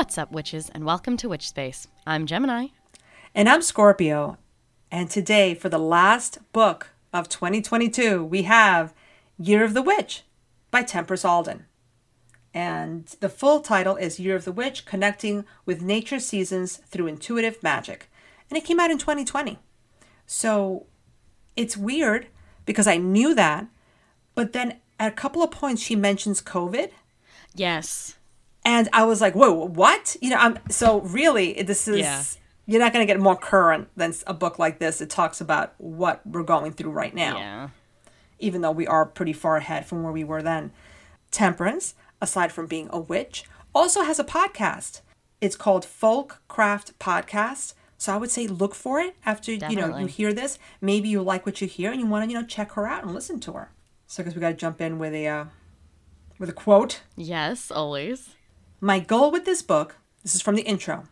What's up, witches, and welcome to Witch Space. I'm Gemini. And I'm Scorpio. And today, for the last book of 2022, we have Year of the Witch by Temperance Alden. And the full title is Year of the Witch, Connecting with Nature's Seasons Through Intuitive Magic. And it came out in 2020. So it's weird because I knew that, but then at a couple of points she mentions COVID. Yes. And I was like, whoa, what? You know, so really, this is, You're not going to get more current than a book like this that talks about what we're going through right now. Yeah. Even though we are pretty far ahead from where we were then. Temperance, aside from being a witch, also has a podcast. It's called Folk Craft Podcast. So I would say look for it after, you hear this. Maybe you like what you hear and you want to, check her out and listen to her. So I guess we got to jump in with a quote. Yes, always. My goal with this book, this is from the intro,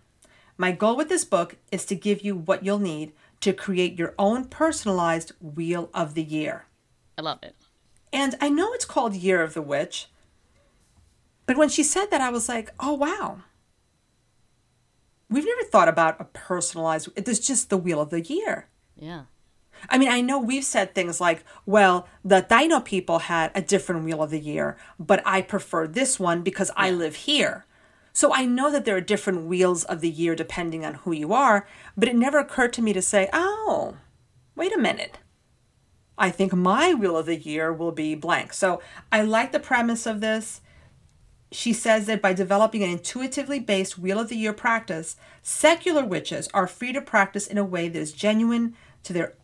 my goal with this book is to give you what you'll need to create your own personalized Wheel of the Year. I love it. And I know it's called Year of the Witch, but when she said that, I was like, oh, wow. We've never thought about a personalized, there's just the Wheel of the Year. Yeah. I mean, I know we've said things like, well, the Taino people had a different Wheel of the Year, but I prefer this one because I live here. So I know that there are different Wheels of the Year depending on who you are, but it never occurred to me to say, oh, wait a minute. I think my Wheel of the Year will be blank. So I like the premise of this. She says that by developing an intuitively based Wheel of the Year practice, secular witches are free to practice in a way that is genuine to their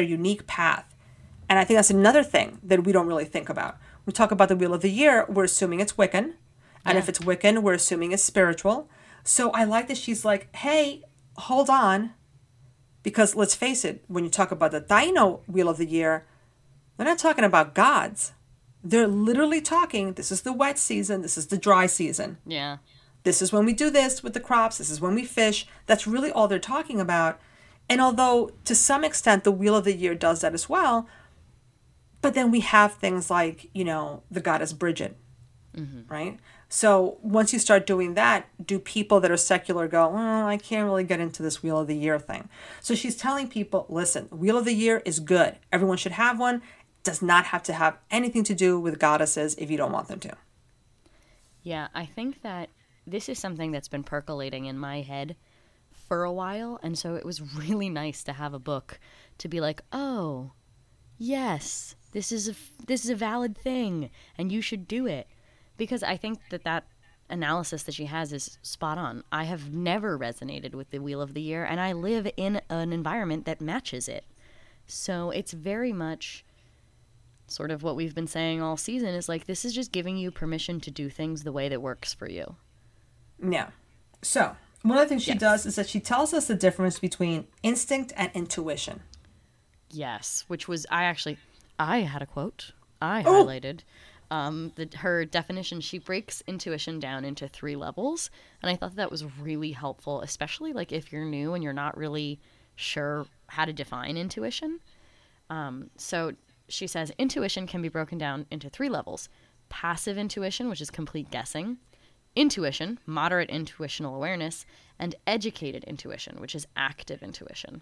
unique path. And I think that's another thing that we don't really think about. We talk about the Wheel of the Year, we're assuming it's Wiccan. And If it's Wiccan, we're assuming it's spiritual. So I like that she's like, hey, hold on. Because let's face it, when you talk about the Taino Wheel of the Year, they're not talking about gods. They're literally talking, this is the wet season, this is the dry season. Yeah. This is when we do this with the crops, this is when we fish. That's really all they're talking about. And although, to some extent, the Wheel of the Year does that as well, but then we have things like, the goddess Bridget, right? So once you start doing that, do people that are secular go, well, I can't really get into this Wheel of the Year thing. So she's telling people, listen, Wheel of the Year is good. Everyone should have one. It does not have to have anything to do with goddesses if you don't want them to. Yeah, I think that this is something that's been percolating in my head for a while, and so it was really nice to have a book to be like, oh, yes, this is a valid thing, and you should do it. Because I think that analysis that she has is spot on. I have never resonated with the Wheel of the Year, and I live in an environment that matches it. So it's very much sort of what we've been saying all season is like, this is just giving you permission to do things the way that works for you. Yeah. So one of the things she does is that she tells us the difference between instinct and intuition. Yes, which was, I had a quote. I highlighted her definition. She breaks intuition down into 3 levels. And I thought that was really helpful, especially like if you're new and you're not really sure how to define intuition. So she says intuition can be broken down into 3 levels. Passive intuition, which is complete guessing. Intuition, moderate intuitional awareness, and educated intuition, which is active intuition.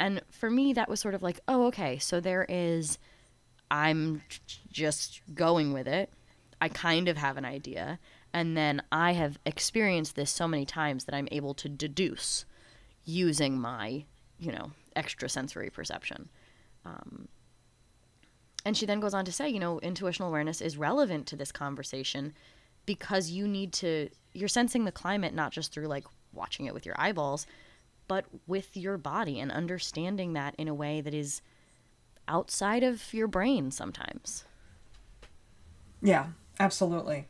And for me, that was sort of like, oh, okay, so there is, I'm just going with it. I kind of have an idea. And then I have experienced this so many times that I'm able to deduce using my, extrasensory perception. And she then goes on to say, intuitional awareness is relevant to this conversation because you're sensing the climate not just through like watching it with your eyeballs, but with your body and understanding that in a way that is outside of your brain sometimes. Yeah, absolutely.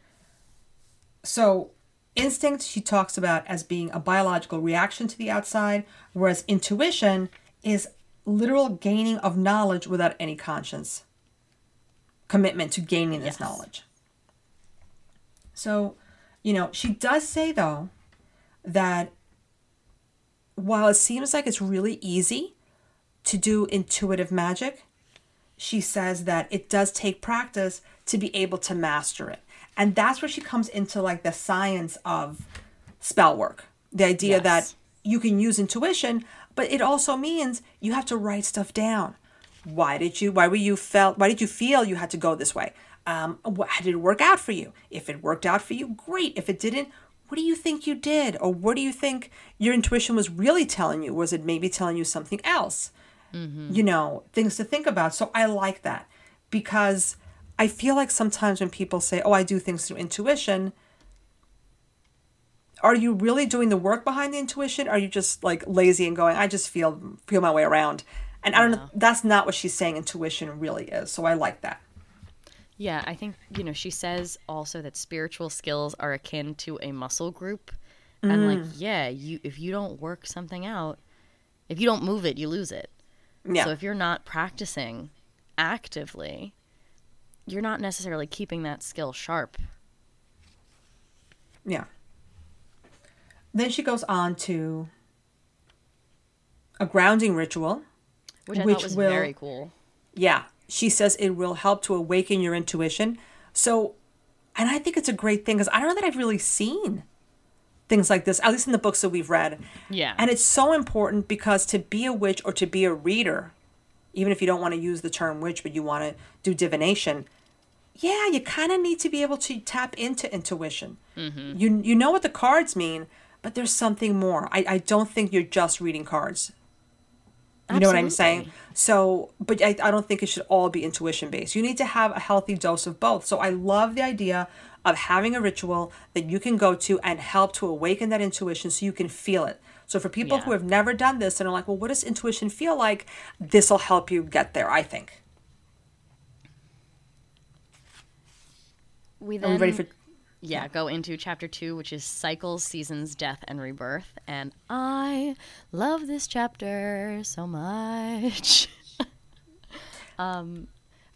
So instinct she talks about as being a biological reaction to the outside, whereas intuition is literal gaining of knowledge without any conscious commitment to gaining this knowledge. So, she does say, though, that while it seems like it's really easy to do intuitive magic, she says that it does take practice to be able to master it. And that's where she comes into, like, the science of spell work. The idea that you can use intuition, but it also means you have to write stuff down. Why did you feel you had to go this way? How did it work out for you? If it worked out for you, great. If it didn't, what do you think you did? Or what do you think your intuition was really telling you? Was it maybe telling you something else? Mm-hmm. You know, things to think about. So I like that, because I feel like sometimes when people say, oh, I do things through intuition, are you really doing the work behind the intuition? Are you just like lazy and going, I just feel my way around? And I don't know, that's not what she's saying intuition really is. So I like that. Yeah, I think, you know, she says also that spiritual skills are akin to a muscle group. Mm. And like, if you don't work something out, if you don't move it, you lose it. Yeah. So if you're not practicing actively, you're not necessarily keeping that skill sharp. Yeah. Then she goes on to a grounding ritual. Which I thought was very cool. Yeah. She says it will help to awaken your intuition. So, and I think it's a great thing, because I don't know that I've really seen things like this, at least in the books that we've read. Yeah. And it's so important, because to be a witch or to be a reader, even if you don't want to use the term witch, but you want to do divination, you kind of need to be able to tap into intuition. Mm-hmm. You know what the cards mean, but there's something more. I don't think you're just reading cards. You know what I'm saying? So, but I don't think it should all be intuition-based. You need to have a healthy dose of both. So I love the idea of having a ritual that you can go to and help to awaken that intuition so you can feel it. So for people who have never done this and are like, well, what does intuition feel like? This will help you get there, I think. Are we ready for... Yeah, go into chapter 2, which is Cycles, Seasons, Death, and Rebirth. And I love this chapter so much.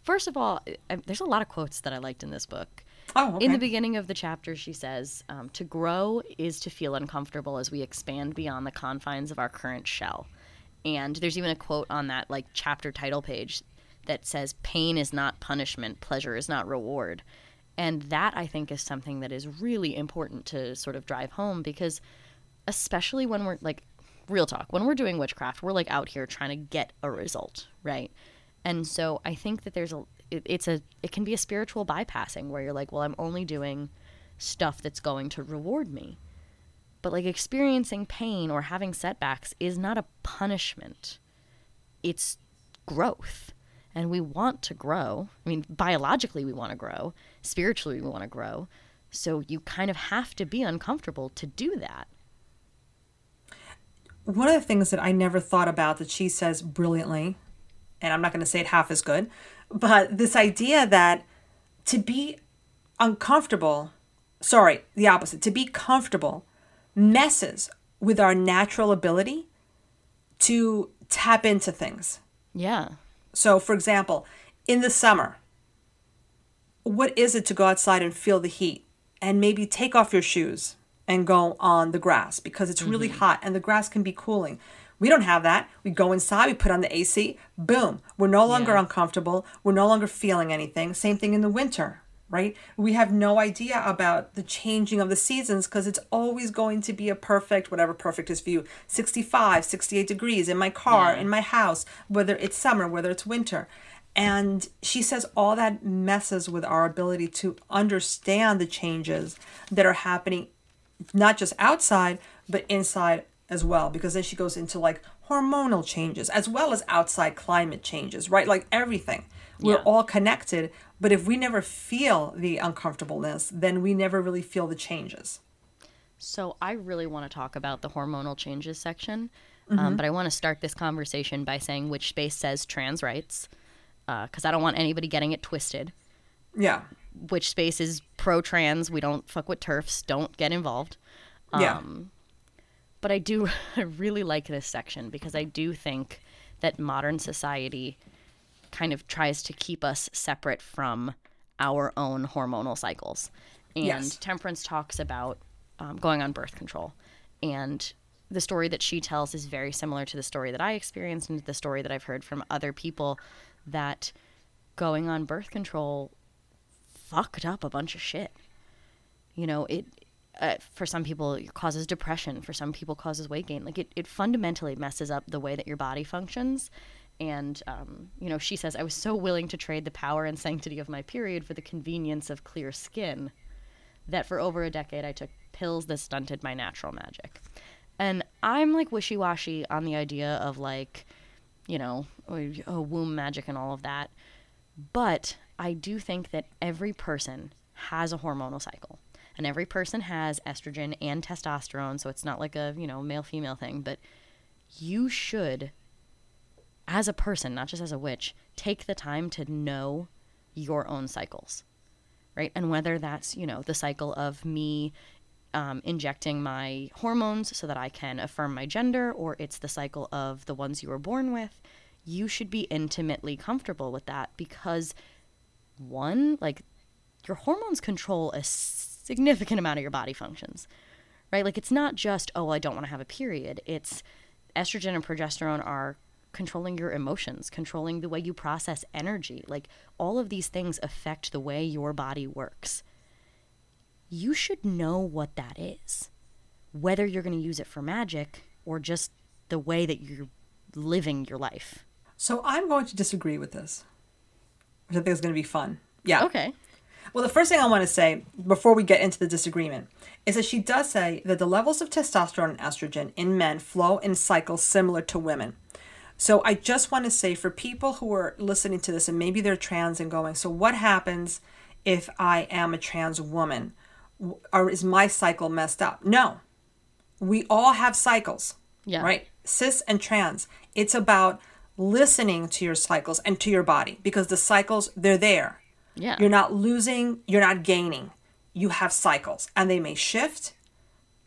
First of all, there's a lot of quotes that I liked in this book. Oh, okay. In the beginning of the chapter, she says, to grow is to feel uncomfortable as we expand beyond the confines of our current shell. And there's even a quote on that like chapter title page that says, pain is not punishment, pleasure is not reward. And that, I think, is something that is really important to sort of drive home, because especially when we're, like, real talk, when we're doing witchcraft, we're, like, out here trying to get a result, right? And so I think that it can be a spiritual bypassing where you're like, well, I'm only doing stuff that's going to reward me. But, like, experiencing pain or having setbacks is not a punishment. It's growth. And we want to grow. I mean, biologically we want to grow. Spiritually we want to grow. So you kind of have to be uncomfortable to do that. One of the things that I never thought about that she says brilliantly, and I'm not going to say it half as good, but this idea that to be uncomfortable, sorry, the opposite, to be comfortable messes with our natural ability to tap into things. Yeah. So, for example, in the summer, what is it to go outside and feel the heat and maybe take off your shoes and go on the grass because it's really hot and the grass can be cooling? We don't have that. We go inside, we put on the AC, boom. We're no longer uncomfortable. We're no longer feeling anything. Same thing in the winter, right? We have no idea about the changing of the seasons because it's always going to be a perfect, whatever perfect is for you, 65, 68 degrees in my car, in my house, whether it's summer, whether it's winter. And she says all that messes with our ability to understand the changes that are happening, not just outside, but inside as well. Because then she goes into like hormonal changes as well as outside climate changes, right? Like everything. We're all connected, but if we never feel the uncomfortableness, then we never really feel the changes. So I really want to talk about the hormonal changes section, but I want to start this conversation by saying which space says trans rights, because I don't want anybody getting it twisted. Yeah. Which space is pro-trans. We don't fuck with TERFs. Don't get involved. But I really like this section because I do think that modern society kind of tries to keep us separate from our own hormonal cycles. And Temperance talks about going on birth control. And the story that she tells is very similar to the story that I experienced and the story that I've heard from other people, that going on birth control fucked up a bunch of shit. You know, it for some people it causes depression, for some people causes weight gain. Like it fundamentally messes up the way that your body functions. And, she says, I was so willing to trade the power and sanctity of my period for the convenience of clear skin that for over a decade I took pills that stunted my natural magic. And I'm, like, wishy-washy on the idea of, like, womb magic and all of that. But I do think that every person has a hormonal cycle. And every person has estrogen and testosterone, so it's not like a, male-female thing. But you should, as a person, not just as a witch, take the time to know your own cycles, right? And whether that's, the cycle of me injecting my hormones so that I can affirm my gender, or it's the cycle of the ones you were born with, you should be intimately comfortable with that because, one, like, your hormones control a significant amount of your body functions, right? Like, it's not just, I don't want to have a period. It's estrogen and progesterone are controlling your emotions, controlling the way you process energy. Like, all of these things affect the way your body works. You should know what that is, whether you're going to use it for magic or just the way that you're living your life. So I'm going to disagree with this, which I think is going to be fun. Yeah. Okay. Well, the first thing I want to say before we get into the disagreement is that she does say that the levels of testosterone and estrogen in men flow in cycles similar to women. So I just want to say for people who are listening to this and maybe they're trans and going, so what happens if I am a trans woman? Or is my cycle messed up? No. We all have cycles, right? Cis and trans. It's about listening to your cycles and to your body because the cycles, they're there. Yeah. You're not losing. You're not gaining. You have cycles and they may shift,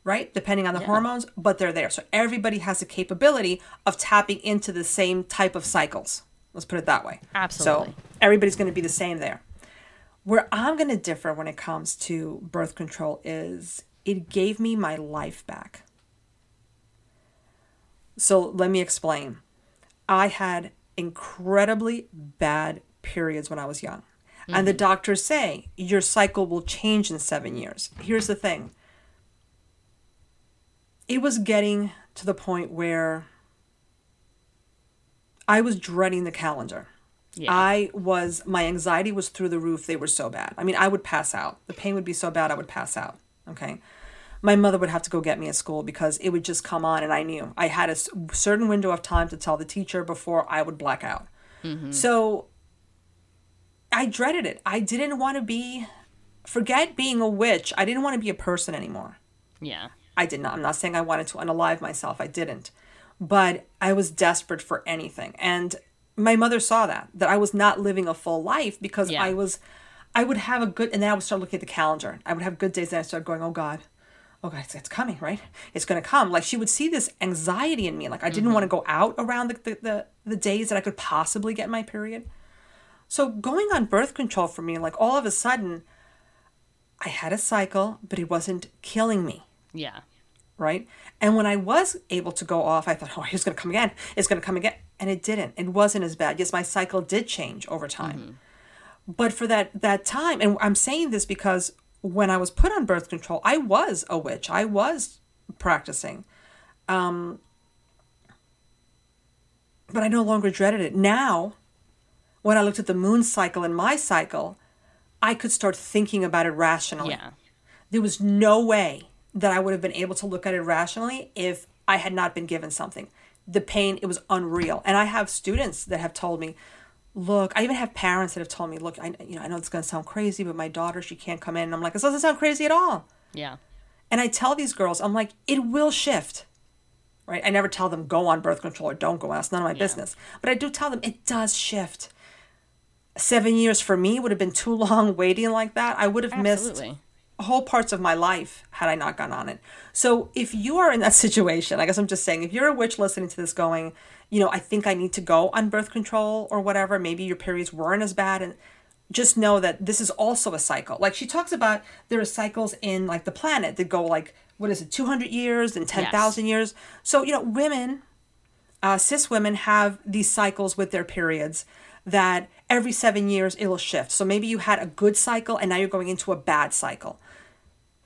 right? Depending on the hormones, but they're there. So everybody has the capability of tapping into the same type of cycles. Let's put it that way. Absolutely. So everybody's going to be the same there. Where I'm going to differ when it comes to birth control is it gave me my life back. So let me explain. I had incredibly bad periods when I was young. Mm-hmm. And the doctors say your cycle will change in 7 years. Here's the thing. It was getting to the point where I was dreading the calendar. Yeah. My anxiety was through the roof. They were so bad. I mean, I would pass out. The pain would be so bad, I would pass out. Okay. My mother would have to go get me at school because it would just come on. And I knew I had a certain window of time to tell the teacher before I would black out. Mm-hmm. So I dreaded it. I didn't want to forget being a witch. I didn't want to be a person anymore. Yeah. I did not. I'm not saying I wanted to unalive myself. I didn't. But I was desperate for anything. And my mother saw that I was not living a full life because I would have a good, and then I would start looking at the calendar. I would have good days and I started going, oh God, it's coming, right? It's going to come. Like she would see this anxiety in me. Like I didn't want to go out around the days that I could possibly get my period. So going on birth control for me, like all of a sudden I had a cycle, but it wasn't killing me. Yeah. Right? And when I was able to go off, I thought, it's going to come again. It's going to come again. And it didn't. It wasn't as bad. Yes, my cycle did change over time. Mm-hmm. But for that time, and I'm saying this because when I was put on birth control, I was a witch. I was practicing. But I no longer dreaded it. Now, when I looked at the moon cycle and my cycle, I could start thinking about it rationally. Yeah. There was no way that I would have been able to look at it rationally if I had not been given something. The pain, it was unreal. And I have students that have told me, look, I even have parents that have told me, look, I know it's going to sound crazy, but my daughter, she can't come in. And I'm like, this doesn't sound crazy at all. Yeah. And I tell these girls, I'm like, it will shift, right? I never tell them go on birth control or don't go on. It's none of my business. But I do tell them it does shift. 7 years for me would have been too long waiting like that. I would have missed whole parts of my life had I not gone on it. So if you are in that situation, I guess I'm just saying, if you're a witch listening to this going, I think I need to go on birth control or whatever, maybe your periods weren't as bad, and just know that this is also a cycle. Like she talks about, there are cycles in like the planet that go like, 200 years and 10,000 years. So, women, cis women have these cycles with their periods that every 7 years it'll shift. So maybe you had a good cycle and now you're going into a bad cycle.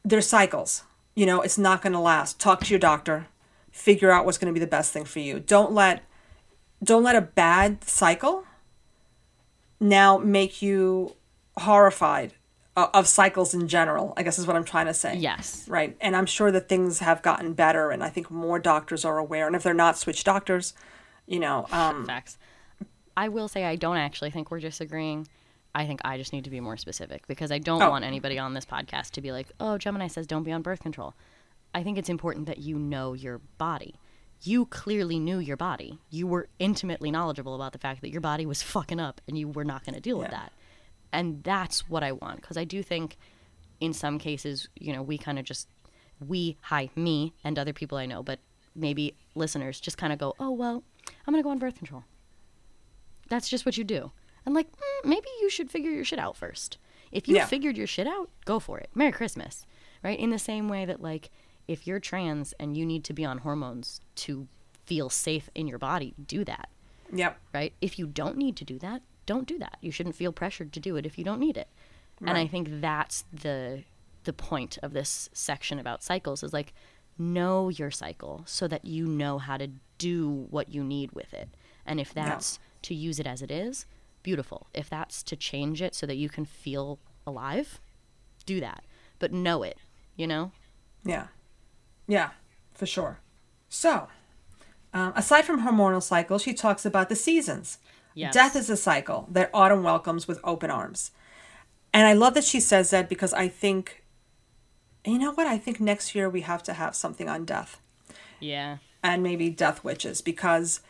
They're cycles. You know, it's not going to last. Talk to your doctor. Figure out what's going to be the best thing for you. Don't let a bad cycle now make you horrified of cycles in general, I guess is what I'm trying to say. Yes. Right. And I'm sure that things have gotten better, and I think more doctors are aware. And if they're not, switch doctors, you know. Facts. I will say I don't actually think we're disagreeing. I think I just need to be more specific, because I don't want anybody on this podcast to be like, oh, Gemini says don't be on birth control. I think it's important that you know your body. You clearly knew your body. You were intimately knowledgeable about the fact that your body was fucking up and you were not going to deal with that. And that's what I want, because I do think in some cases, you know, me and other people I know, but maybe listeners just kind of go, oh, well, I'm going to go on birth control. That's just what you do. I'm like, maybe you should figure your shit out first. If you figured your shit out, go for it. Merry Christmas, right? In the same way that, like, if you're trans and you need to be on hormones to feel safe in your body, do that. Yep. Right? If you don't need to do that, don't do that. You shouldn't feel pressured to do it if you don't need it. Right. And I think that's the point of this section about cycles is, like, know your cycle so that you know how to do what you need with it. And if that's to use it as it is, beautiful. If that's to change it so that you can feel alive, do that. But know it, you know? Yeah. Yeah, for sure. So, aside from hormonal cycles, she talks about the seasons. Yes. Death is a cycle that autumn welcomes with open arms. And I love that she says that, because I think, you know what? I think next year we have to have something on death. Yeah. And maybe death witches, because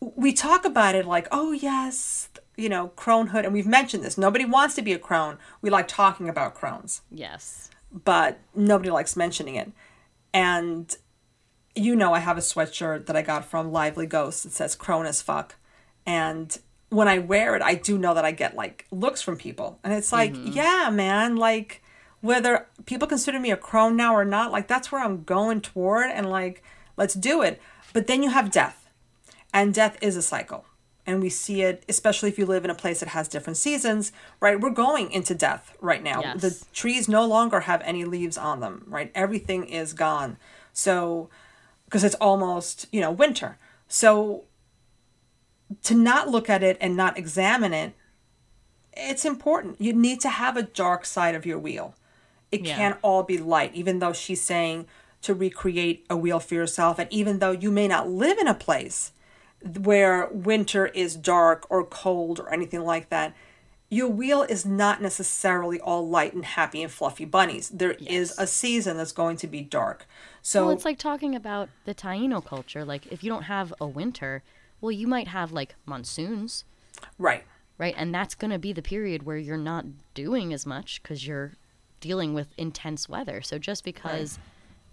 we talk about it like, oh, yes, you know, cronehood. And we've mentioned this. Nobody wants to be a crone. We like talking about crones. Yes. But nobody likes mentioning it. And, you know, I have a sweatshirt that I got from Lively Ghost that says crone as fuck. And when I wear it, I do know that I get, like, looks from people. And it's like, yeah, man, like, whether people consider me a crone now or not, like, that's where I'm going toward. And, like, let's do it. But then you have death. And death is a cycle. And we see it, especially if you live in a place that has different seasons, right? We're going into death right now. Yes. The trees no longer have any leaves on them, right? Everything is gone. So, because it's almost, you know, winter. So to not look at it and not examine it, it's important. You need to have a dark side of your wheel. It can't all be light, even though she's saying to recreate a wheel for yourself. And even though you may not live in a place where winter is dark or cold or anything like that, your wheel is not necessarily all light and happy and fluffy bunnies. There is a season that's going to be dark. So, well, it's like talking about the Taino culture. Like, if you don't have a winter, well, you might have, like, monsoons. Right. Right, and that's going to be the period where you're not doing as much because you're dealing with intense weather. So just because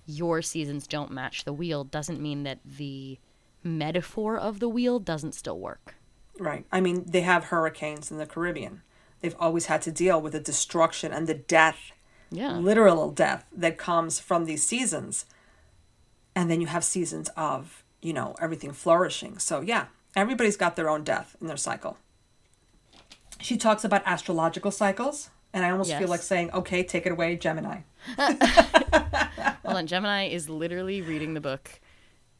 your seasons don't match the wheel doesn't mean that the metaphor of the wheel doesn't still work. Right. I mean, they have hurricanes in the Caribbean. They've always had to deal with the destruction and the death, literal death that comes from these seasons. And then you have seasons of, you know, everything flourishing. So yeah, everybody's got their own death in their cycle. She talks about astrological cycles, and I almost feel like saying, okay, take it away, Gemini. Hold on, Gemini is literally reading the book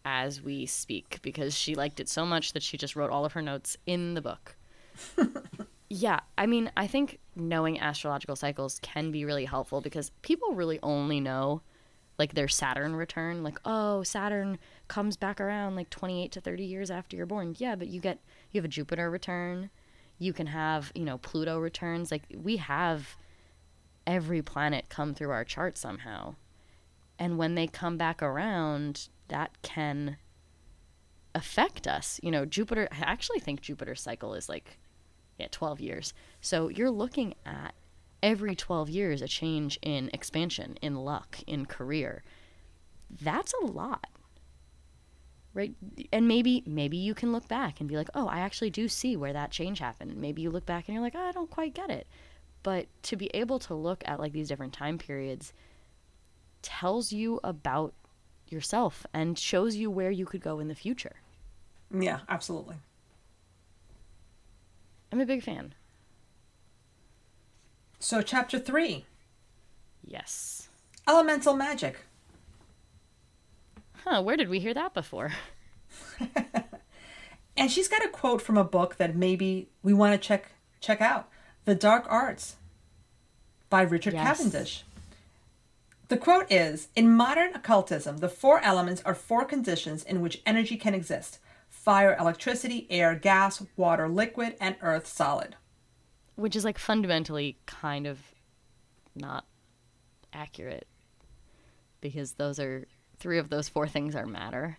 as we speak, because she liked it so much that she just wrote all of her notes in the book. Yeah, I mean, I think knowing astrological cycles can be really helpful, because people really only know, like, their Saturn return. Like, oh, Saturn comes back around, like, 28 to 30 years after you're born. Yeah, but you have a Jupiter return. You can have, you know, Pluto returns. Like, we have every planet come through our chart somehow. And when they come back around, that can affect us. You know, Jupiter, I actually think Jupiter's cycle is like, 12 years. So you're looking at every 12 years a change in expansion, in luck, in career. That's a lot, right? And maybe you can look back and be like, oh, I actually do see where that change happened. Maybe you look back and you're like, oh, I don't quite get it. But to be able to look at, like, these different time periods tells you about yourself and shows you where you could go in the future. Yeah, absolutely. I'm a big fan. So chapter 3. Yes. Elemental magic. huh, where did we hear that before? And she's got a quote from a book that maybe we want to check out. The Dark Arts by Richard Cavendish. The quote is, in modern occultism, the four elements are four conditions in which energy can exist. Fire, electricity, air, gas, water, liquid, and earth, solid. Which is like fundamentally kind of not accurate, because those are three of those four things are matter,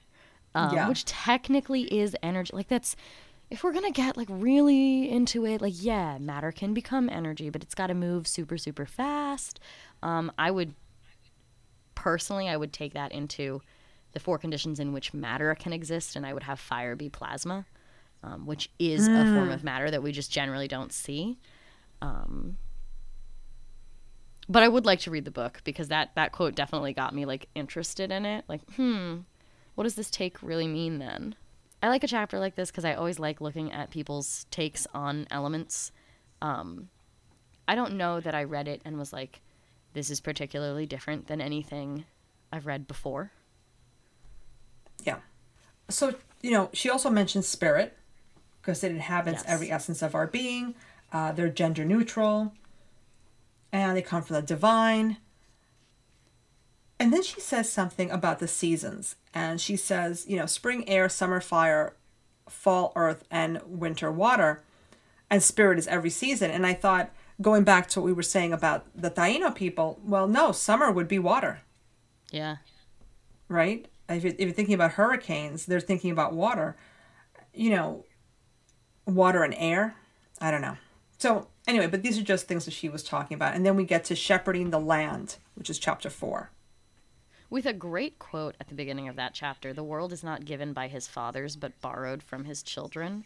which technically is energy. Like that's, if we're going to get like really into it, like, yeah, matter can become energy, but it's got to move super, super fast. I would take that into the four conditions in which matter can exist, and I would have fire be plasma, which is a form of matter that we just generally don't see. But I would like to read the book, because that quote definitely got me like interested in it. Like, what does this take really mean then? I like a chapter like this because I always like looking at people's takes on elements. I don't know that I read it and was like, this is particularly different than anything I've read before. Yeah. So, she also mentions spirit, because it inhabits every essence of our being. They're gender neutral, and they come from the divine. And then she says something about the seasons. And she says, spring air, summer fire, fall earth, and winter water. And spirit is every season. And I thought, going back to what we were saying about the Taino people, well, no, summer would be water. Yeah. Right? If you're thinking about hurricanes, they're thinking about water. Water and air. I don't know. So anyway, but these are just things that she was talking about. And then we get to shepherding the land, which is chapter 4. With a great quote at the beginning of that chapter, the world is not given by his fathers, but borrowed from his children.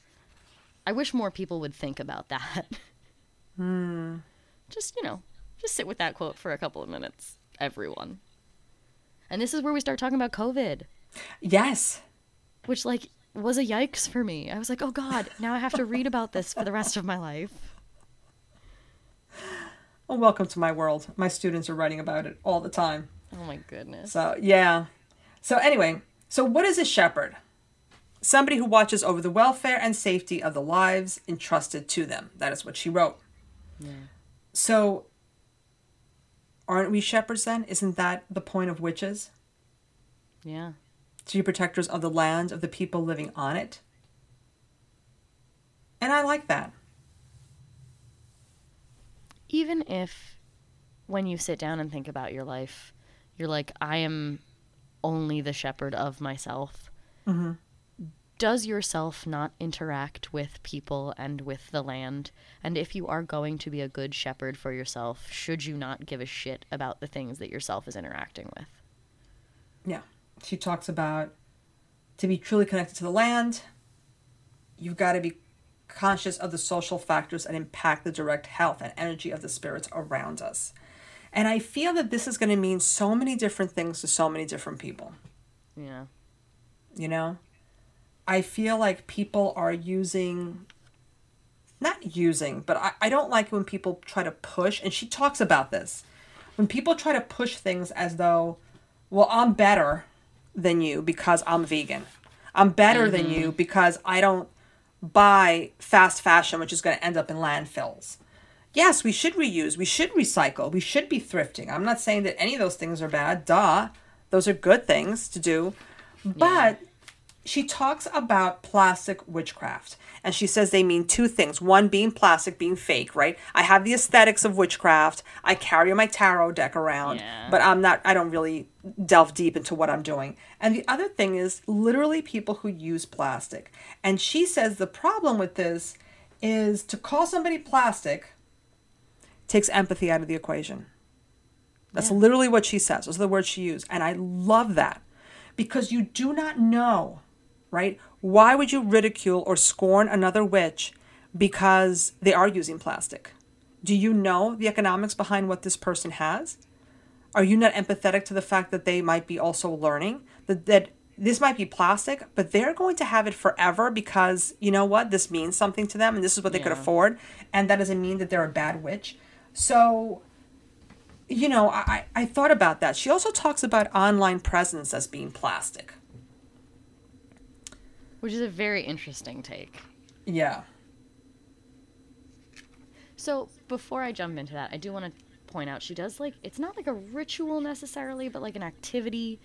I wish more people would think about that. Just sit with that quote for a couple of minutes, everyone. And this is where we start talking about COVID. Yes. Which was a yikes for me. I was like, oh God, now I have to read about this for the rest of my life. Well, welcome to my world. My students are writing about it all the time. Oh my goodness. So, yeah. So anyway, so what is a shepherd? Somebody who watches over the welfare and safety of the lives entrusted to them. That is what she wrote. Yeah. So, aren't we shepherds then? Isn't that the point of witches? Yeah. To be protectors of the land, of the people living on it. And I like that. Even if, when you sit down and think about your life, you're like, I am only the shepherd of myself. Mm-hmm. Does yourself not interact with people and with the land? And if you are going to be a good shepherd for yourself, should you not give a shit about the things that yourself is interacting with? Yeah. She talks about, to be truly connected to the land, you've got to be conscious of the social factors that impact the direct health and energy of the spirits around us. And I feel that this is going to mean so many different things to so many different people. Yeah. I feel like people are but I don't like when people try to push, and she talks about this, when people try to push things as though, well, I'm better than you because I'm vegan. I'm better than you because I don't buy fast fashion, which is going to end up in landfills. Yes, we should reuse, we should recycle, we should be thrifting. I'm not saying that any of those things are bad. Duh. Those are good things to do. But... yeah. She talks about plastic witchcraft, and she says they mean two things. One being plastic, being fake, right? I have the aesthetics of witchcraft. I carry my tarot deck around, but I don't really delve deep into what I'm doing. And the other thing is literally people who use plastic. And she says the problem with this is to call somebody plastic takes empathy out of the equation. That's literally what she says. Those are the words she used. And I love that, because you do not know. Right? Why would you ridicule or scorn another witch because they are using plastic? Do you know the economics behind what this person has? Are you not empathetic to the fact that they might be also learning that this might be plastic, but they're going to have it forever because, you know what, this means something to them and this is what they could afford, and that doesn't mean that they're a bad witch. So you know, I thought about that. She also talks about online presence as being plastic. Which is a very interesting take. Yeah. So before I jump into that, I do want to point out she does, like, it's not like a ritual necessarily, but like an activity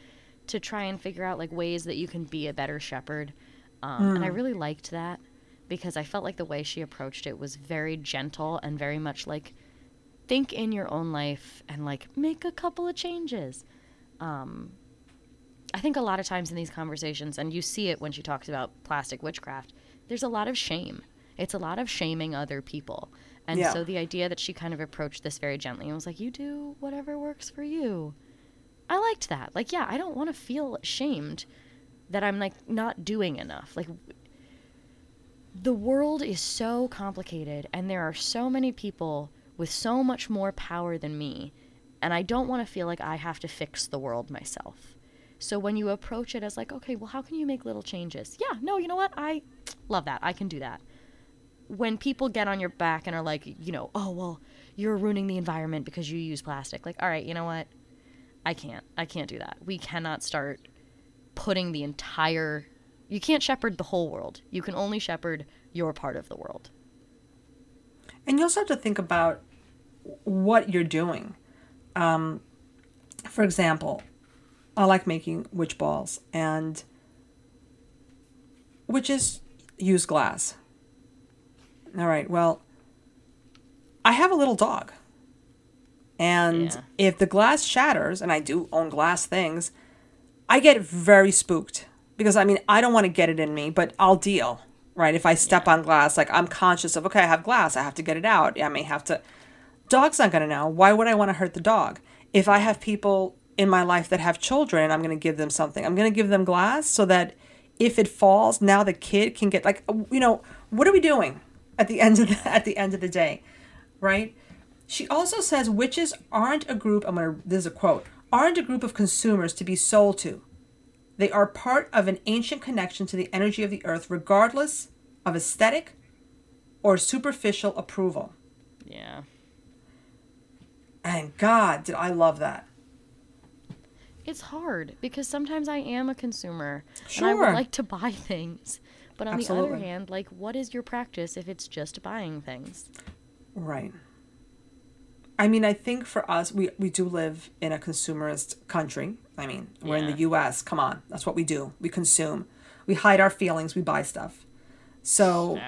to try and figure out like ways that you can be a better shepherd. And I really liked that because I felt like the way she approached it was very gentle and very much like think in your own life and like make a couple of changes. I think a lot of times in these conversations, and you see it when she talks about plastic witchcraft, there's a lot of shame. It's a lot of shaming other people. And so the idea that she kind of approached this very gently and was like, you do whatever works for you. I liked that. Like, yeah, I don't want to feel ashamed that I'm like not doing enough. Like, the world is so complicated and there are so many people with so much more power than me. And I don't want to feel like I have to fix the world myself. So when you approach it as like, okay, well, how can you make little changes? Yeah, no, you know what? I love that. I can do that. When people get on your back and are like, you know, oh, well, you're ruining the environment because you use plastic. Like, all right, you know what? I can't do that. We cannot start putting the entire, you can't shepherd the whole world. You can only shepherd your part of the world. And you also have to think about what you're doing. For example, I like making witch balls, and witches use glass. All right, well, I have a little dog. And if the glass shatters, and I do own glass things, I get very spooked. Because, I mean, I don't want to get it in me, but I'll deal, right? If I step on glass, like, I'm conscious of, okay, I have glass. I have to get it out. I may have to. Dog's not going to know. Why would I want to hurt the dog? If I have people in my life that have children, I'm going to give them something. I'm going to give them glass so that if it falls, now the kid can get, like, you know, what are we doing at the end of the day, right? She also says witches aren't a group, this is a quote, aren't a group of consumers to be sold to. They are part of an ancient connection to the energy of the earth, regardless of aesthetic or superficial approval. Yeah. And God, did I love that. It's hard because sometimes I am a consumer. Sure. And I would like to buy things. But on Absolutely. The other hand, like, what is your practice if it's just buying things? Right. I mean, I think for us, we do live in a consumerist country. I mean, we're in the U.S. Come on. That's what we do. We consume. We hide our feelings. We buy stuff. So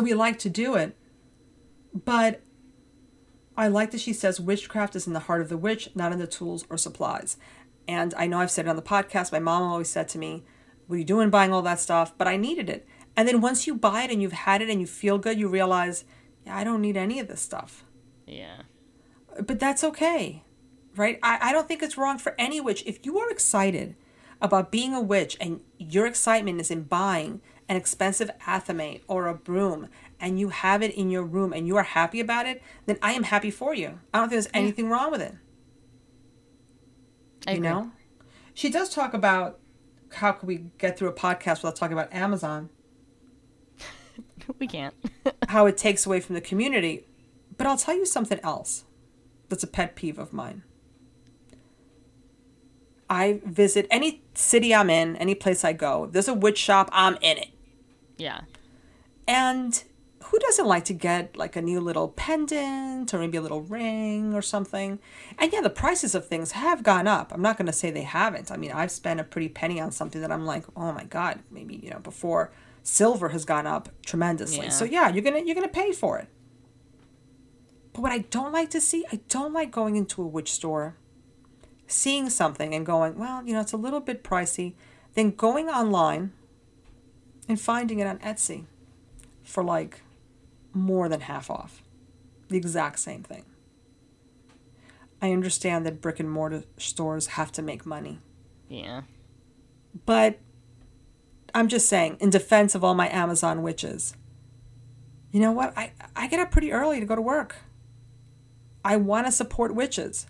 we like to do it. But I like that she says witchcraft is in the heart of the witch, not in the tools or supplies. And I know I've said it on the podcast. My mom always said to me, what are you doing buying all that stuff? But I needed it. And then once you buy it and you've had it and you feel good, you realize, yeah, I don't need any of this stuff. Yeah. But that's okay, right? I don't think it's wrong for any witch. If you are excited about being a witch and your excitement is in buying an expensive athame or a broom and you have it in your room and you are happy about it, then I am happy for you. I don't think there's anything wrong with it. I agree. You know? She does talk about how could we get through a podcast without talking about Amazon? We can't. How it takes away from the community. But I'll tell you something else that's a pet peeve of mine. I visit any city I'm in, any place I go. If there's a witch shop, I'm in it. Yeah. And who doesn't like to get like a new little pendant or maybe a little ring or something? And yeah, the prices of things have gone up. I'm not going to say they haven't. I mean, I've spent a pretty penny on something that I'm like, oh my God, maybe, you know, before silver has gone up tremendously. Yeah. So yeah, you're going to pay for it. But what I don't like to see, I don't like going into a witch store, seeing something and going, well, you know, it's a little bit pricey, then going online and finding it on Etsy for like more than half off. The exact same thing. I understand that brick and mortar stores have to make money. Yeah. But I'm just saying, in defense of all my Amazon witches, you know what? I get up pretty early to go to work. I want to support witches,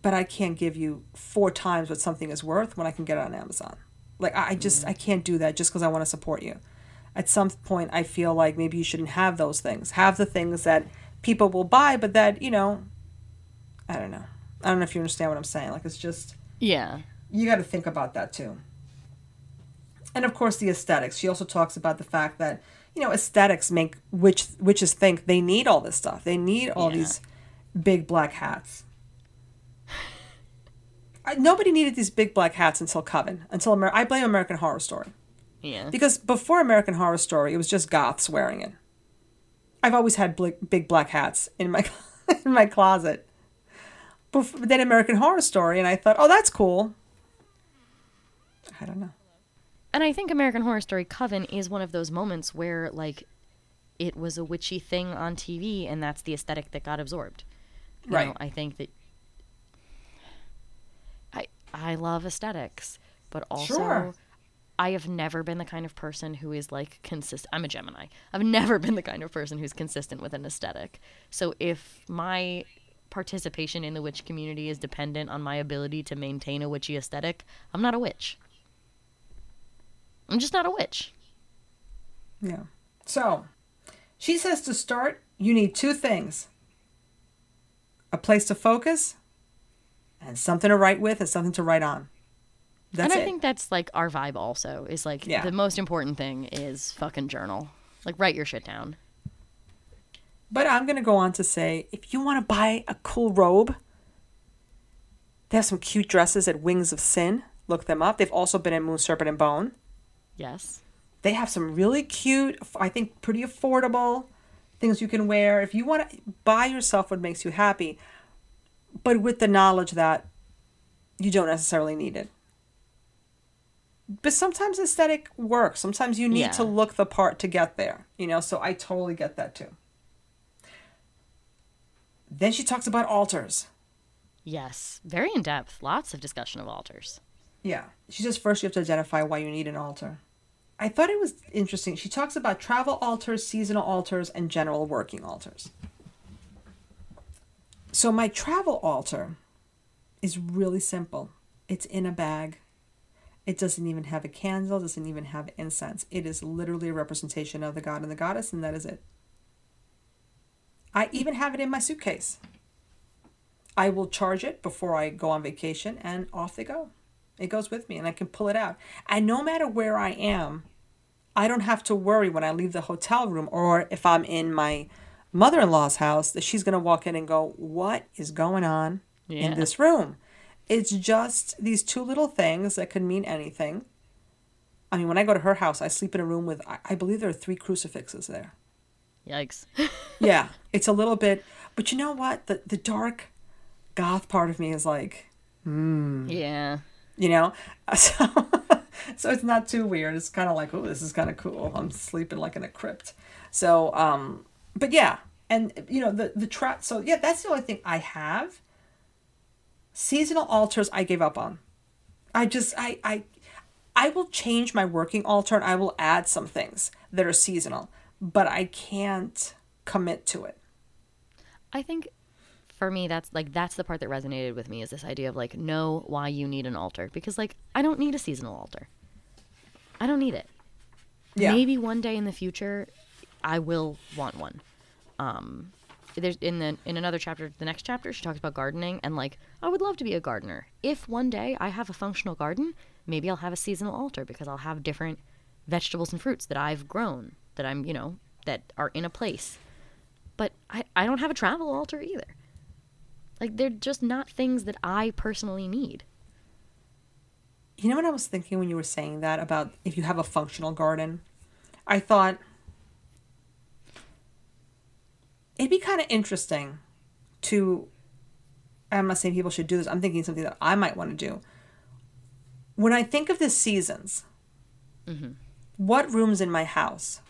but I can't give you 4 times what something is worth when I can get it on Amazon. Like, I can't do that just because I want to support you. At some point, I feel like maybe you shouldn't have those things. Have the things that people will buy, but that, you know, I don't know. I don't know if you understand what I'm saying. Like, it's just... Yeah. You got to think about that, too. And, of course, the aesthetics. She also talks about the fact that, you know, aesthetics make witches think they need all this stuff. They need all these big black hats. Nobody needed these big black hats until Coven. Until I blame American Horror Story. Yeah. Because before American Horror Story, it was just goths wearing it. I've always had big black hats in my closet. But then American Horror Story, and I thought, oh, that's cool. I don't know. And I think American Horror Story Coven is one of those moments where, like, it was a witchy thing on TV, and that's the aesthetic that got absorbed. You know, I think that I love aesthetics, but also I have never been the kind of person who is, like, consistent. I'm a Gemini. I've never been the kind of person who's consistent with an aesthetic. So if my participation in the witch community is dependent on my ability to maintain a witchy aesthetic, I'm not a witch. I'm just not a witch. Yeah. So, she says to start, you need two things. A place to focus and something to write with and something to write on. That's it. And I think that's, like, our vibe also. Is, like, the most important thing is fucking journal. Like, write your shit down. But I'm going to go on to say, if you want to buy a cool robe, they have some cute dresses at Wings of Sin. Look them up. They've also been in Moon, Serpent, and Bone. Yes. They have some really cute, I think pretty affordable things you can wear. If you want to buy yourself what makes you happy, but with the knowledge that you don't necessarily need it. But sometimes aesthetic works. Sometimes you need to look the part to get there. You know, so I totally get that too. Then she talks about altars. Yes. Very in-depth. Lots of discussion of altars. Yeah. She says first you have to identify why you need an altar. I thought it was interesting. She talks about travel altars, seasonal altars, and general working altars. So my travel altar is really simple. It's in a bag. It doesn't even have a candle. Doesn't even have incense. It is literally a representation of the god and the goddess, and that is it. I even have it in my suitcase. I will charge it before I go on vacation, and off they go. It goes with me, and I can pull it out. And no matter where I am, I don't have to worry when I leave the hotel room or if I'm in my mother-in-law's house that she's going to walk in and go, what is going on in this room? It's just these two little things that could mean anything. I mean, when I go to her house, I sleep in a room with, I believe there are 3 crucifixes there. Yikes. Yeah, it's a little bit, but you know what? The dark goth part of me is like, yeah, you know, so it's not too weird. It's kind of like, oh, this is kind of cool. I'm sleeping like in a crypt. So, but yeah, and you know, the trap. So yeah, that's the only thing I have. Seasonal altars, I gave up on. I will change my working altar and I will add some things that are seasonal. But I can't commit to it. I think for me, that's the part that resonated with me is this idea of like, know why you need an altar. Because like, I don't need a seasonal altar. I don't need it. Yeah. Maybe one day in the future, I will want one. There's in another chapter, the next chapter, she talks about gardening and like, I would love to be a gardener. If one day I have a functional garden, maybe I'll have a seasonal altar because I'll have different vegetables and fruits that I've grown. That I'm, you know, that are in a place. But I don't have a travel altar either. Like, they're just not things that I personally need. You know what I was thinking when you were saying that about if you have a functional garden? I thought it'd be kind of interesting to, I'm not saying people should do this. I'm thinking something that I might want to do. When I think of the seasons, what rooms in my house?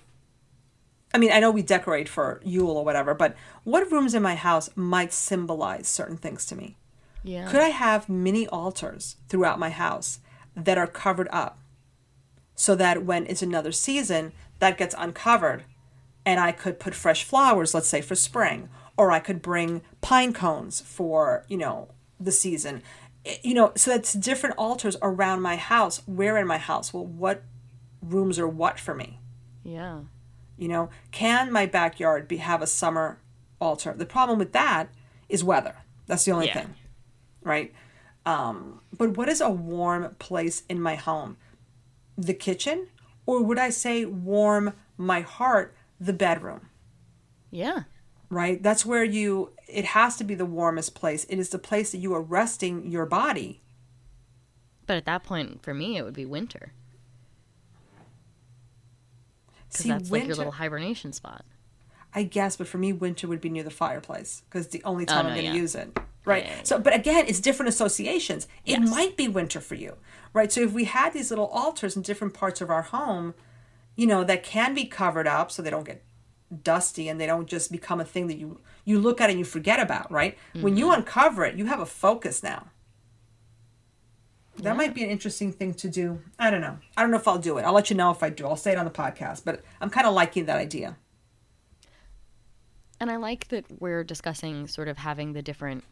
I mean, I know we decorate for Yule or whatever, but what rooms in my house might symbolize certain things to me? Yeah. Could I have mini altars throughout my house that are covered up so that when it's another season, that gets uncovered and I could put fresh flowers, let's say, for spring, or I could bring pine cones for, you know, the season. You know, so that's different altars around my house. Where in my house? Well, what rooms are what for me? Yeah. You know, can my backyard have a summer altar? The problem with that is weather. That's the only thing, right? But what is a warm place in my home? The kitchen? Or would I say warm my heart, the bedroom? Yeah. Right? That's where it has to be the warmest place. It is the place that you are resting your body. But at that point, for me, it would be winter. Because that's winter, like your little hibernation spot. I guess, but for me, winter would be near the fireplace because the only time I'm going to use it. Right. Yeah. So, but again, it's different associations. It might be winter for you. Right. So if we had these little altars in different parts of our home, that can be covered up so they don't get dusty and they don't just become a thing that you look at and you forget about. Right. Mm-hmm. When you uncover it, you have a focus now. That might be an interesting thing to do. I don't know. I don't know if I'll do it. I'll let you know if I do. I'll say it on the podcast, but I'm kind of liking that idea. And I like that we're discussing sort of having the different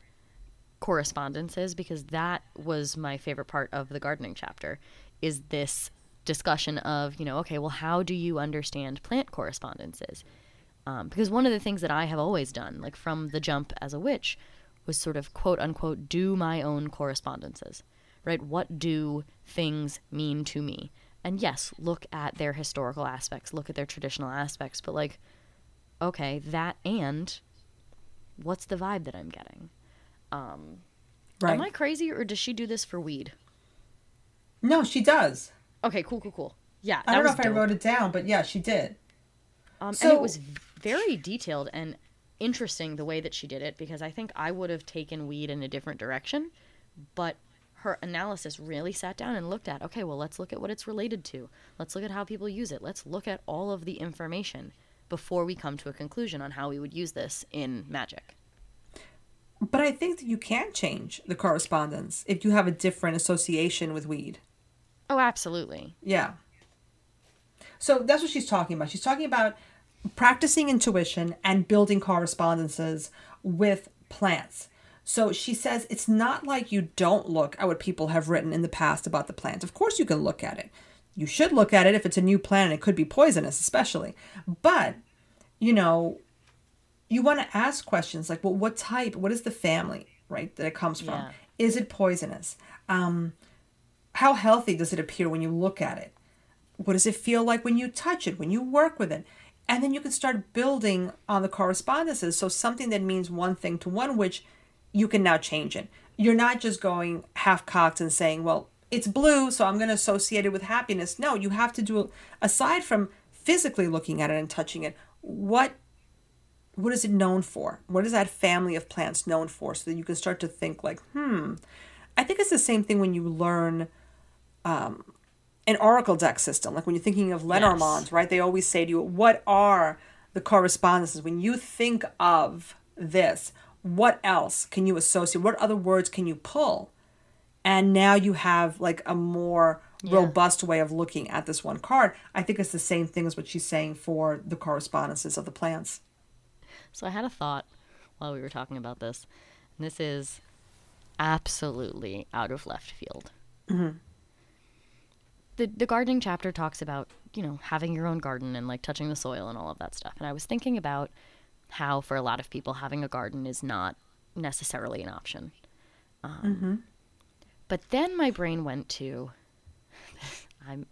correspondences, because that was my favorite part of the gardening chapter, is this discussion of, okay, well, how do you understand plant correspondences? Because one of the things that I have always done, like from the jump as a witch, was sort of quote unquote, do my own correspondences, right? What do things mean to me? And yes, look at their historical aspects, look at their traditional aspects, but like, okay, that and what's the vibe that I'm getting? Right. Am I crazy, or does she do this for weed? No, she does. Okay, cool. Yeah, I don't know if dope. I wrote it down, but yeah, she did. And it was very detailed and interesting the way that she did it, because I think I would have taken weed in a different direction, but her analysis really sat down and looked at, okay, well, let's look at what it's related to. Let's look at how people use it. Let's look at all of the information before we come to a conclusion on how we would use this in magic. But I think that you can change the correspondence if you have a different association with weed. Oh, absolutely. Yeah. So that's what she's talking about. She's talking about practicing intuition and building correspondences with plants. So she says, it's not like you don't look at what people have written in the past about the plant. Of course you can look at it. You should look at it if it's a new plant, and it could be poisonous especially. But, you want to ask questions like, well, what type, what is the family, right, that it comes from? Yeah. Is it poisonous? How healthy does it appear when you look at it? What does it feel like when you touch it, when you work with it? And then you can start building on the correspondences. So something that means one thing to one witch, you can now change it. You're not just going half-cocked and saying, well, it's blue, so I'm going to associate it with happiness. No, you have to do, aside from physically looking at it and touching it, what is it known for? What is that family of plants known for? So that you can start to think like, I think it's the same thing when you learn an oracle deck system. Like when you're thinking of Lenormand, right? They always say to you, what are the correspondences? When you think of this, what else can you associate? What other words can you pull? And now you have like a more robust way of looking at this one card. I think it's the same thing as what she's saying for the correspondences of the plants. So I had a thought while we were talking about this, and this is absolutely out of left field. Mm-hmm. The gardening chapter talks about, having your own garden and like touching the soil and all of that stuff. And I was thinking about how for a lot of people having a garden is not necessarily an option. But then my brain went to,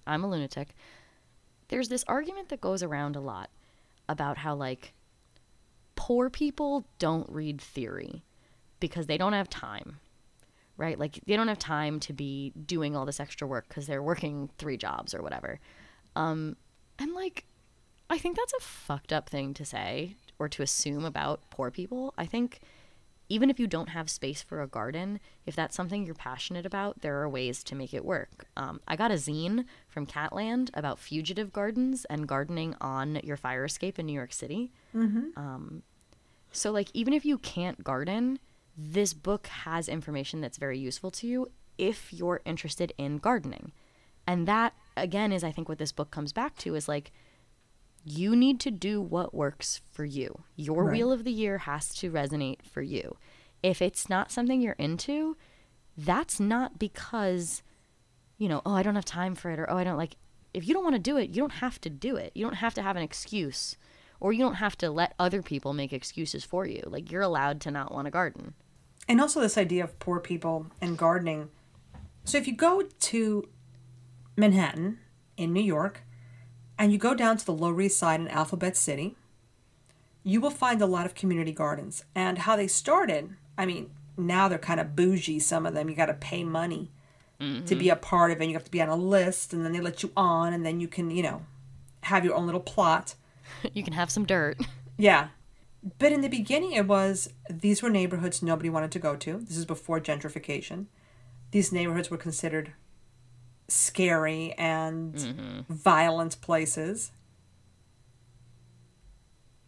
I'm a lunatic. There's this argument that goes around a lot about how like poor people don't read theory because they don't have time, right? Like they don't have time to be doing all this extra work because they're working 3 jobs or whatever. And like, I think that's a fucked up thing to say or to assume about poor people. I think even if you don't have space for a garden, if that's something you're passionate about, there are ways to make it work. I got a zine from Catland about fugitive gardens and gardening on your fire escape in New York City. Mm-hmm. So like, even if you can't garden, this book has information that's very useful to you if you're interested in gardening. And that, again, is I think what this book comes back to is like, you need to do what works for you. Your Wheel of the Year has to resonate for you. If it's not something you're into, that's not because, oh, I don't have time for it, or oh, I don't like. If you don't want to do it, you don't have to do it. You don't have to have an excuse, or you don't have to let other people make excuses for you. Like, you're allowed to not want to garden. And also this idea of poor people and gardening. So if you go to Manhattan in New York and you go down to the Lower East Side in Alphabet City, you will find a lot of community gardens. And how they started, I mean, now they're kind of bougie, some of them. You got to pay money to be a part of it. You have to be on a list, and then they let you on, and then you can, you know, have your own little plot. You can have some dirt. Yeah. But in the beginning, it was, these were neighborhoods nobody wanted to go to. This is before gentrification. These neighborhoods were considered scary and violent places.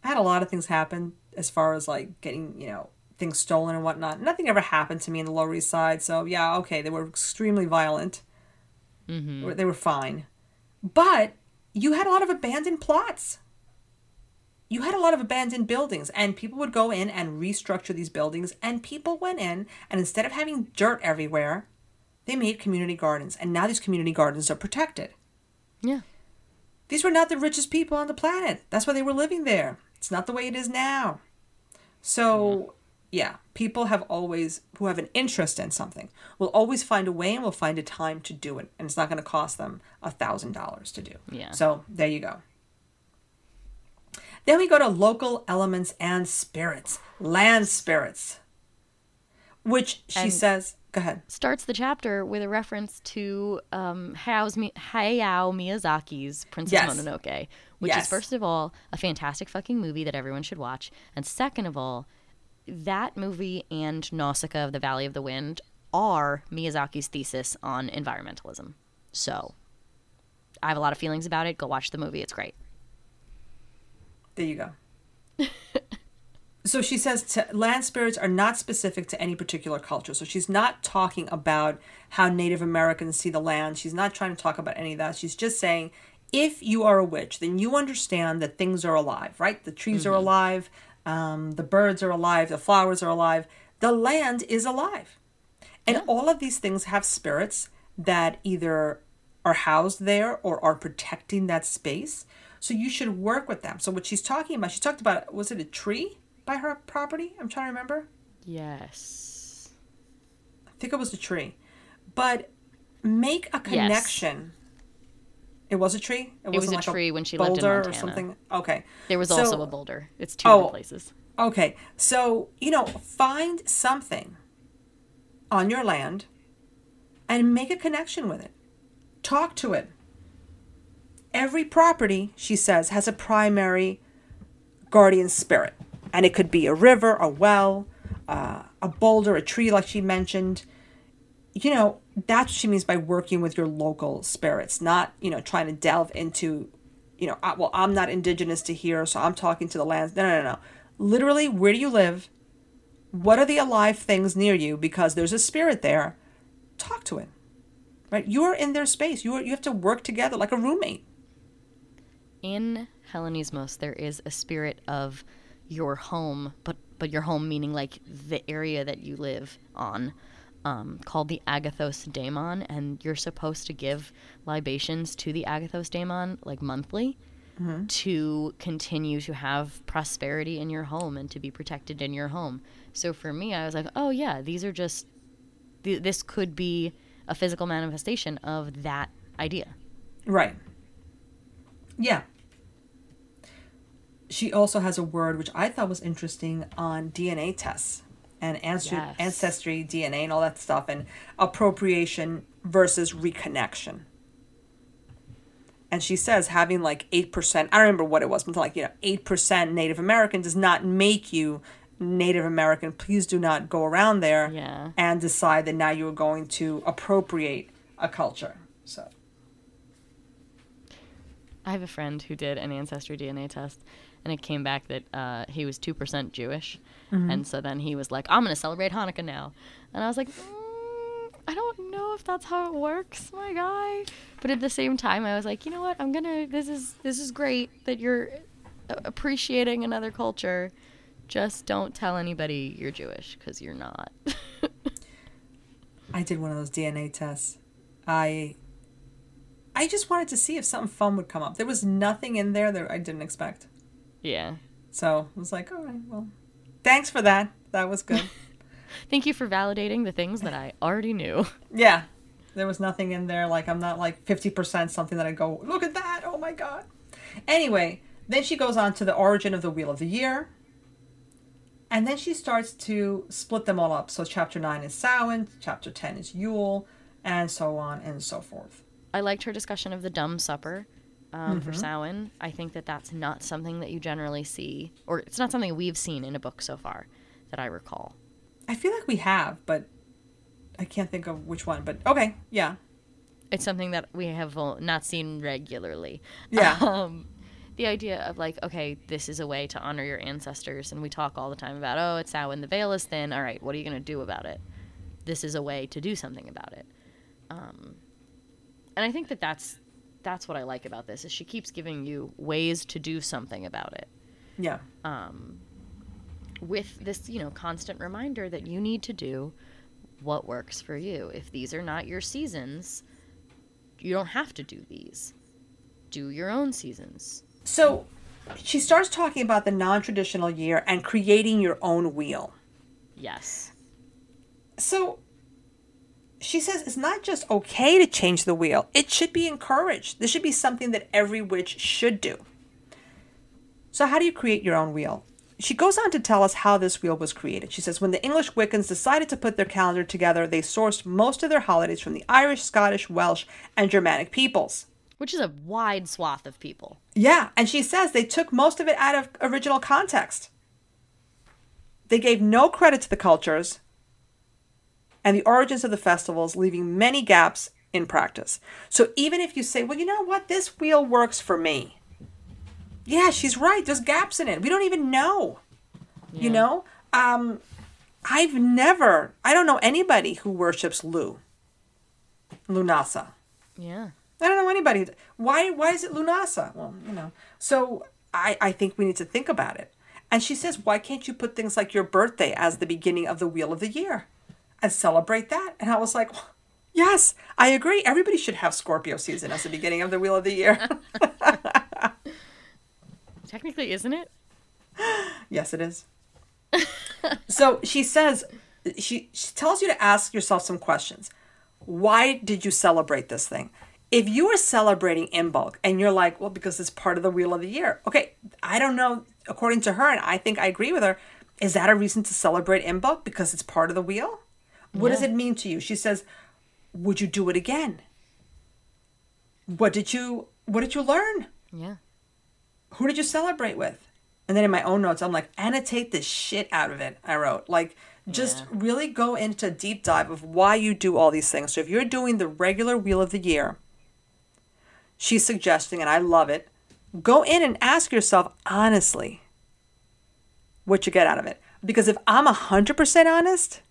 I had a lot of things happen as far as, like, getting, you know, things stolen and whatnot. Nothing ever happened to me in the Lower East Side. So, yeah, okay, they were extremely violent. They were fine. But you had a lot of abandoned plots. You had a lot of abandoned buildings, and people would go in and restructure these buildings, and people went in, and instead of having dirt everywhere, they made community gardens, and now these community gardens are protected. Yeah. These were not the richest people on the planet. That's why they were living there. It's not the way it is now. So, yeah, people have always, who have an interest in something, will always find a way and will find a time to do it, and it's not going to cost them $1,000 to do. Yeah. So, there you go. Then we go to local elements and spirits. Land spirits. Which she says... Go ahead. Starts the chapter with a reference to Hayao Miyazaki's Princess Mononoke. Which is, first of all, a fantastic fucking movie that everyone should watch. And second of all, that movie and Nausicaa of the Valley of the Wind are Miyazaki's thesis on environmentalism. So, I have a lot of feelings about it. Go watch the movie. It's great. There you go. So she says land spirits are not specific to any particular culture. So she's not talking about how Native Americans see the land. She's not trying to talk about any of that. She's just saying, if you are a witch, then you understand that things are alive, right? The trees are alive. The birds are alive. The flowers are alive. The land is alive. And all of these things have spirits that either are housed there or are protecting that space. So you should work with them. So what she's talking about, she talked about, was it a tree by her property? I'm trying to remember. Yes. I think it was a tree. But make a connection. Yes. It was a tree? It was a tree when she lived in Montana. Boulder or something? Okay. There was also a boulder. It's two different places. Okay. So, you know, find something on your land and make a connection with it. Talk to it. Every property, she says, has a primary guardian spirit. And it could be a river, a well, a boulder, a tree, like she mentioned. You know, that's what she means by working with your local spirits, not, you know, trying to delve into, you know, I'm not indigenous to here, so I'm talking to the lands. No. Literally, where do you live? What are the alive things near you? Because there's a spirit there. Talk to it. Right? You're in their space. You have to work together like a roommate. In Hellenismos, there is a spirit of your home, but your home meaning like the area that you live on, called the Agathos Daemon, and you're supposed to give libations to the Agathos Daemon like monthly to continue to have prosperity in your home and to be protected in your home. So for me, I was like, oh yeah, these are just, this could be a physical manifestation of that idea. Right. Yeah. She also has a word which I thought was interesting on DNA tests and ancestry DNA and all that stuff, and appropriation versus reconnection. And she says having like 8%, I don't remember what it was, but like, you know, 8% Native American does not make you Native American. Please do not go around there and decide that now you are going to appropriate a culture. So I have a friend who did an ancestry DNA test, and it came back that he was 2% Jewish. And so then he was like, I'm going to celebrate Hanukkah now. And I was like, I don't know if that's how it works, my guy. But at the same time, I was like, you know what? I'm going to, this is great that you're appreciating another culture. Just don't tell anybody you're Jewish, because you're not. I did one of those DNA tests. I just wanted to see if something fun would come up. There was nothing in there that I didn't expect. Yeah. So I was like, all right, well, thanks for that. That was good. Thank you for validating the things that I already knew. Yeah. There was nothing in there. Like, I'm not like 50% something that I go, look at that. Oh my God. Anyway, then she goes on to the origin of the Wheel of the Year. And then she starts to split them all up. So chapter 9 is Samhain, chapter 10 is Yule, and so on and so forth. I liked her discussion of the dumb supper for Samhain. I think that that's not something that you generally see, or it's not something we've seen in a book so far that I recall. I feel like we have, but I can't think of which one. But okay, yeah. It's something that we have not seen regularly. Yeah. The idea of like, okay, this is a way to honor your ancestors, and we talk all the time about, oh, it's Samhain, the veil is thin, all right, what are you going to do about it? This is a way to do something about it. And I think that that's what I like about this, is she keeps giving you ways to do something about it. Yeah. With this, you know, constant reminder that you need to do what works for you. If these are not your seasons, you don't have to do these. Do your own seasons. So she starts talking about the non-traditional year and creating your own wheel. Yes. So she says it's not just okay to change the wheel. It should be encouraged. This should be something that every witch should do. So how do you create your own wheel? She goes on to tell us how this wheel was created. She says, when the English Wiccans decided to put their calendar together, they sourced most of their holidays from the Irish, Scottish, Welsh, and Germanic peoples. Which is a wide swath of people. Yeah, and she says they took most of it out of original context. They gave no credit to the cultures and the origins of the festivals, leaving many gaps in practice. So even if you say, well, you know what? This wheel works for me. Yeah, she's right. There's gaps in it. We don't even know. Yeah. You know? I don't know anybody who worships Lunasa. Yeah. I don't know anybody. Why is it Lunasa? Well, you know. So I think we need to think about it. And she says, why can't you put things like your birthday as the beginning of the Wheel of the Year and celebrate that? And I was like, yes, I agree. Everybody should have Scorpio season as the beginning of the Wheel of the Year. Technically, isn't it? Yes, it is. So she says, she tells you to ask yourself some questions. Why did you celebrate this thing? If you are celebrating Imbolc and you're like, well, because it's part of the Wheel of the Year. Okay, I don't know, according to her, and I think I agree with her, is that a reason to celebrate Imbolc because it's part of the wheel? What does it mean to you? She says, would you do it again? What did you learn? Yeah. Who did you celebrate with? And then in my own notes, I'm like, annotate the shit out of it, I wrote. Like, just really go into a deep dive of why you do all these things. So if you're doing the regular Wheel of the Year, she's suggesting, and I love it, go in and ask yourself honestly what you get out of it. Because if I'm 100% honest,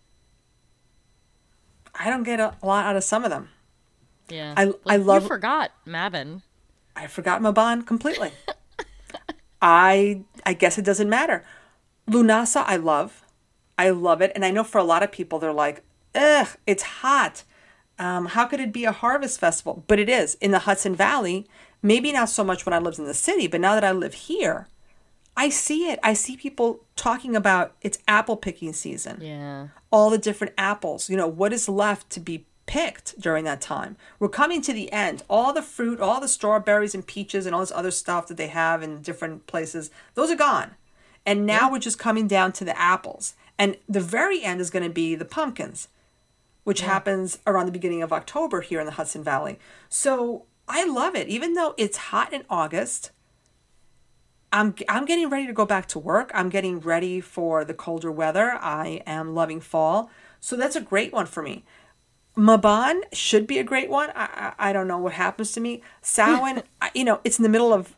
I don't get a lot out of some of them. Yeah. I love... You forgot Mabon. I forgot Mabon completely. I guess it doesn't matter. Lunasa, I love. I love it. And I know for a lot of people, they're like, ugh, it's hot. How could it be a harvest festival? But it is in the Hudson Valley. Maybe not so much when I lived in the city, but now that I live here, I see it. I see people talking about it's apple picking season. Yeah. All the different apples. You know, what is left to be picked during that time? We're coming to the end. All the fruit, all the strawberries and peaches and all this other stuff that they have in different places, those are gone. And now we're just coming down to the apples. And the very end is going to be the pumpkins, which happens around the beginning of October here in the Hudson Valley. So I love it. Even though it's hot in August, I'm getting ready to go back to work. I'm getting ready for the colder weather. I am loving fall. So that's a great one for me. Mabon should be a great one. I don't know what happens to me. Samhain, you know, it's in the middle of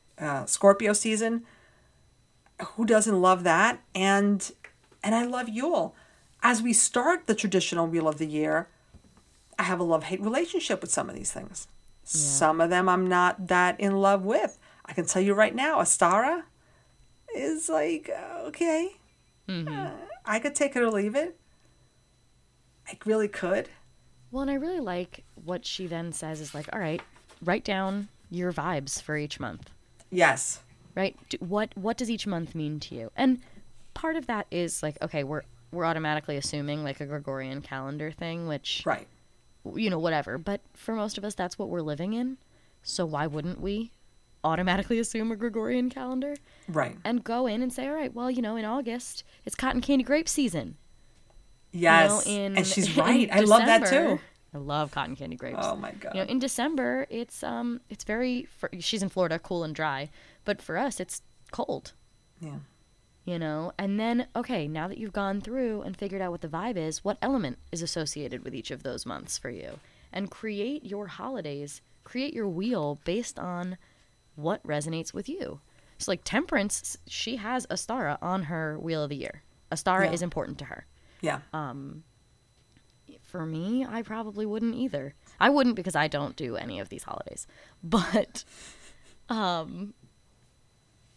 Scorpio season. Who doesn't love that? And I love Yule. As we start the traditional Wheel of the Year, I have a love-hate relationship with some of these things. Yeah. Some of them I'm not that in love with. I can tell you right now, Astara is like, okay. Mm-hmm. I could take it or leave it. I really could. Well, and I really like what she then says is like, all right, write down your vibes for each month. Yes. Right? What does each month mean to you? And part of that is like, okay, we're we're automatically assuming like a Gregorian calendar thing, which, right, you know, whatever. But for most of us, that's what we're living in. So why wouldn't we automatically assume a Gregorian calendar? Right. And go in and say, all right, well, you know, in August, it's cotton candy grape season. Yes. You know, and she's right. I love that too. I love cotton candy grapes. Oh my God. You know, in December, it's very, she's in Florida, cool and dry. But for us, it's cold. Yeah. You know, and then, okay, now that you've gone through and figured out what the vibe is, what element is associated with each of those months for you? And create your holidays, create your wheel based on what resonates with you. So, like, Temperance, she has Astara on her Wheel of the Year. Astara is important to her. Yeah. For me, I probably wouldn't either. I wouldn't because I don't do any of these holidays. But,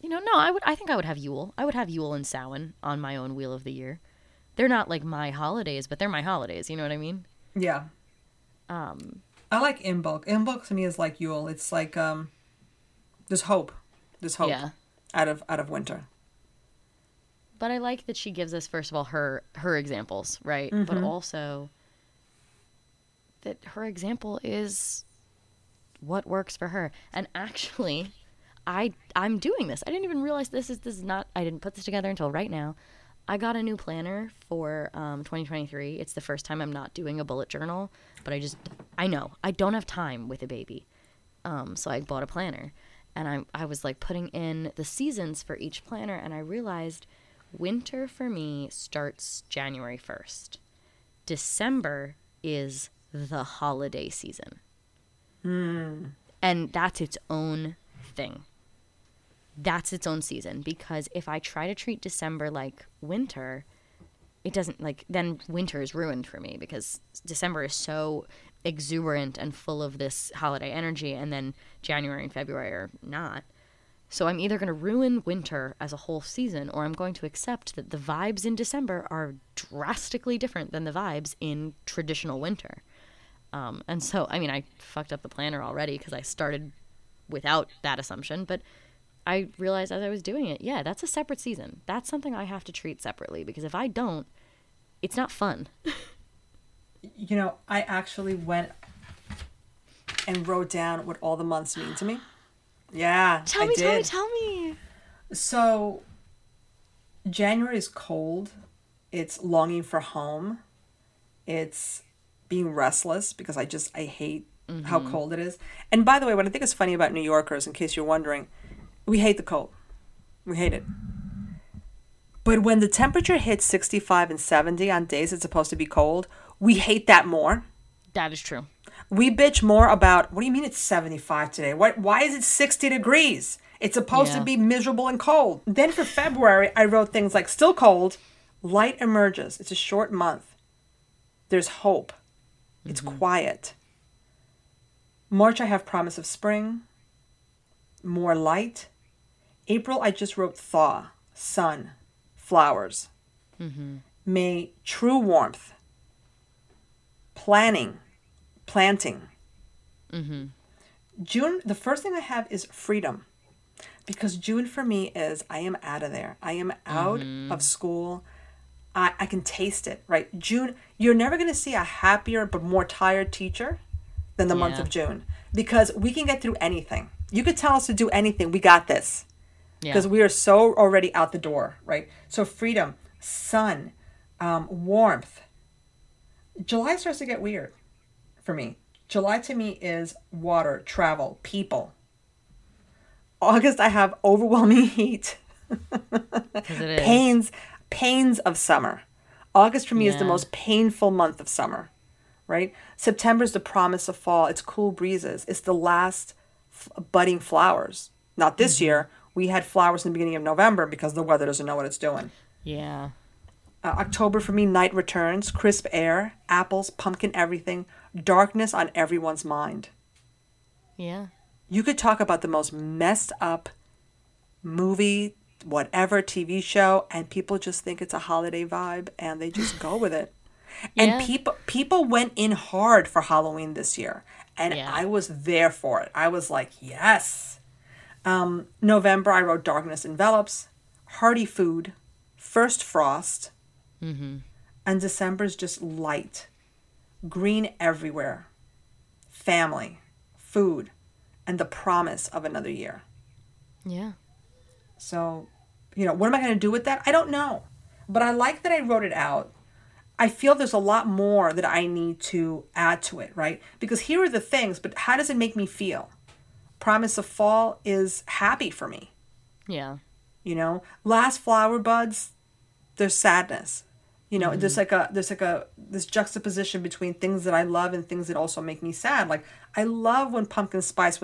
you know, no, I think I would have Yule. I would have Yule and Samhain on my own Wheel of the Year. They're not, like, my holidays, but they're my holidays. You know what I mean? Yeah. I like Imbolc. Imbolc to me is like Yule. It's like, there's hope. There's hope out of winter. But I like that she gives us, first of all, her examples, right? Mm-hmm. But also that her example is what works for her. And actually, I'm doing this. I didn't even realize this is not. I didn't put this together until right now. I got a new planner for 2023. It's the first time I'm not doing a bullet journal, but I know I don't have time with a baby. So I bought a planner, and I was like putting in the seasons for each planner, and I realized winter for me starts January 1st. December is the holiday season. Mm. And that's its own thing. That's its own season, because if I try to treat December like winter, it doesn't, like, then winter is ruined for me, because December is so exuberant and full of this holiday energy, and then January and February are not. So I'm either going to ruin winter as a whole season, or I'm going to accept that the vibes in December are drastically different than the vibes in traditional winter. And so, I mean, I fucked up the planner already because I started without that assumption, but I realized as I was doing it, yeah, that's a separate season. That's something I have to treat separately, because if I don't, it's not fun. You know, I actually went and wrote down what all the months mean to me. Yeah, Tell me. So, January is cold. It's longing for home. It's being restless, because I hate how cold it is. And by the way, what I think is funny about New Yorkers, in case you're wondering, we hate the cold. We hate it. But when the temperature hits 65 and 70 on days it's supposed to be cold, we hate that more. That is true. We bitch more about, what do you mean it's 75 today? Why is it 60 degrees? It's supposed to be miserable and cold. Then for February, I wrote things like, still cold, light emerges. It's a short month. There's hope. It's quiet. March, I have promise of spring. More light. April, I just wrote thaw, sun, flowers. Mm-hmm. May, true warmth. Planting. Mm-hmm. June, the first thing I have is freedom, because June for me is I am out of there. I am out of school. I can taste it, right? June, you're never going to see a happier but more tired teacher than the month of June, because we can get through anything. You could tell us to do anything. We got this, because we are so already out the door, right? So freedom, sun, warmth. July starts to get weird for me. July to me is water, travel, people. August, I have overwhelming heat. Pains of summer. August for me is the most painful month of summer, right? September is the promise of fall. It's cool breezes. It's the last budding flowers. Not this year. We had flowers in the beginning of November because the weather doesn't know what it's doing. Yeah. October for me, night returns, crisp air, apples, pumpkin, everything, darkness on everyone's mind. Yeah. You could talk about the most messed up movie, whatever, TV show, and people just think it's a holiday vibe, and they just go with it. And people went in hard for Halloween this year, and I was there for it. I was like, yes. November, I wrote darkness envelops, hearty food, first frost, Mm-hmm. And December's just light, green everywhere, family, food, and the promise of another year. Yeah. So, you know, what am I going to do with that? I don't know. But I like that I wrote it out. I feel there's a lot more that I need to add to it, right? Because here are the things, but how does it make me feel? Promise of fall is happy for me. Yeah. You know, last flower buds, there's sadness. You know, mm-hmm. there's this juxtaposition between things that I love and things that also make me sad. Like, I love when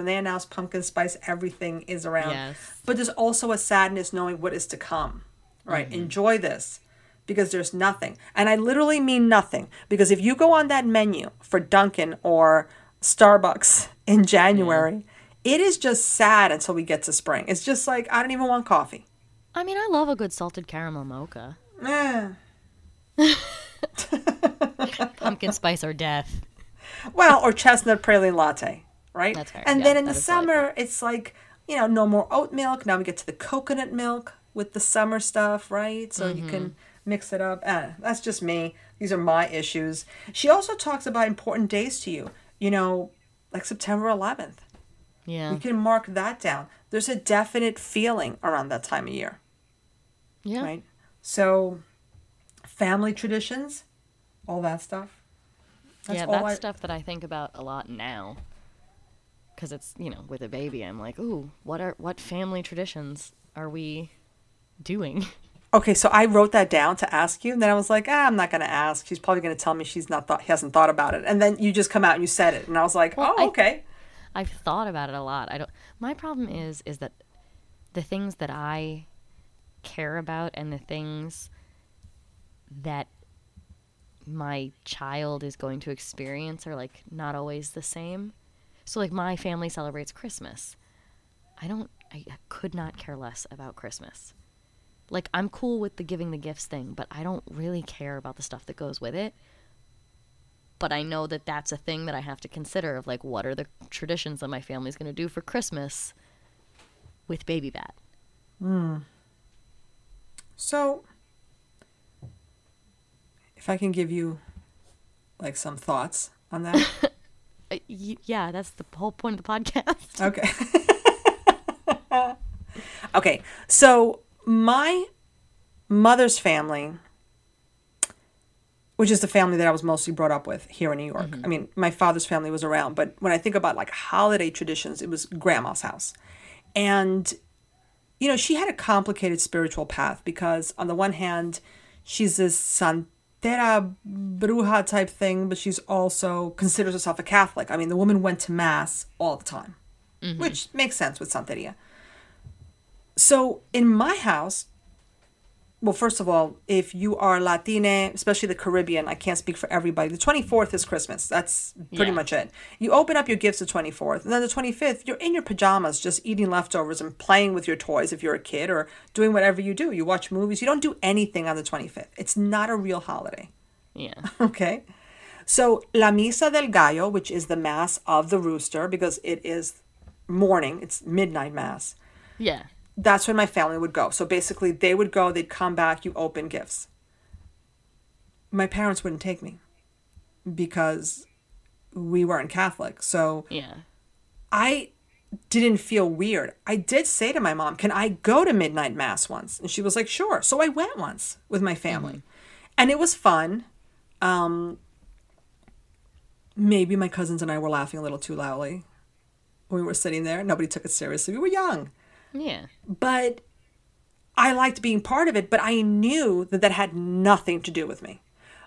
they announce pumpkin spice, everything is around. Yes. But there's also a sadness knowing what is to come, right? Mm-hmm. Enjoy this. Because there's nothing. And I literally mean nothing. Because if you go on that menu for Dunkin' or Starbucks in January, It is just sad until we get to spring. It's just like, I don't even want coffee. I mean, I love a good salted caramel mocha. Pumpkin spice or death. Well, or chestnut praline latte, right? That's fair. And then in the summer, it's like, you know, no more oat milk. Now we get to the coconut milk with the summer stuff, right? So You can mix it up. That's just me. These are my issues. She also talks about important days to you. You know, like September 11th. Yeah. You can mark that down. There's a definite feeling around that time of year. Yeah. Right? So, family traditions, all that stuff. That's stuff that I think about a lot now. Because it's, you know, with a baby, I'm like, ooh, what family traditions are we doing? Okay, so I wrote that down to ask you, and then I was like, I'm not going to ask. She's probably going to tell me she hasn't thought about it. And then you just come out and you said it, and I was like, okay. I've thought about it a lot. My problem is that the things that I care about and the things that my child is going to experience are like not always the same. So like my family celebrates Christmas. I could not care less about Christmas. Like, I'm cool with the giving the gifts thing, but I don't really care about the stuff that goes with it. But I know that that's a thing that I have to consider of, like, what are the traditions that my family's going to do for Christmas with Baby Bat? Mm. So, if I can give you, like, some thoughts on that. Yeah, that's the whole point of the podcast. Okay. Okay, so... my mother's family, which is the family that I was mostly brought up with here in New York. Mm-hmm. I mean, my father's family was around, but when I think about like holiday traditions, it was grandma's house. And, you know, she had a complicated spiritual path because on the one hand, she's this Santera bruja type thing, but she's also considers herself a Catholic. I mean, the woman went to mass all the time, which makes sense with Santeria. So in my house, well, first of all, if you are Latina, especially the Caribbean, I can't speak for everybody. The 24th is Christmas. That's pretty much it. You open up your gifts the 24th. And then the 25th, you're in your pajamas just eating leftovers and playing with your toys if you're a kid or doing whatever you do. You watch movies. You don't do anything on the 25th. It's not a real holiday. Yeah. Okay. So La Misa del Gallo, which is the mass of the rooster because it is morning. It's midnight mass. Yeah. That's when my family would go. So basically, they would go, they'd come back, you open gifts. My parents wouldn't take me because we weren't Catholic. So I didn't feel weird. I did say to my mom, can I go to midnight mass once? And she was like, sure. So I went once with my family. Mm-hmm. And it was fun. Maybe my cousins and I were laughing a little too loudly when we were sitting there. Nobody took it seriously. We were young. Yeah. But I liked being part of it, but I knew that had nothing to do with me.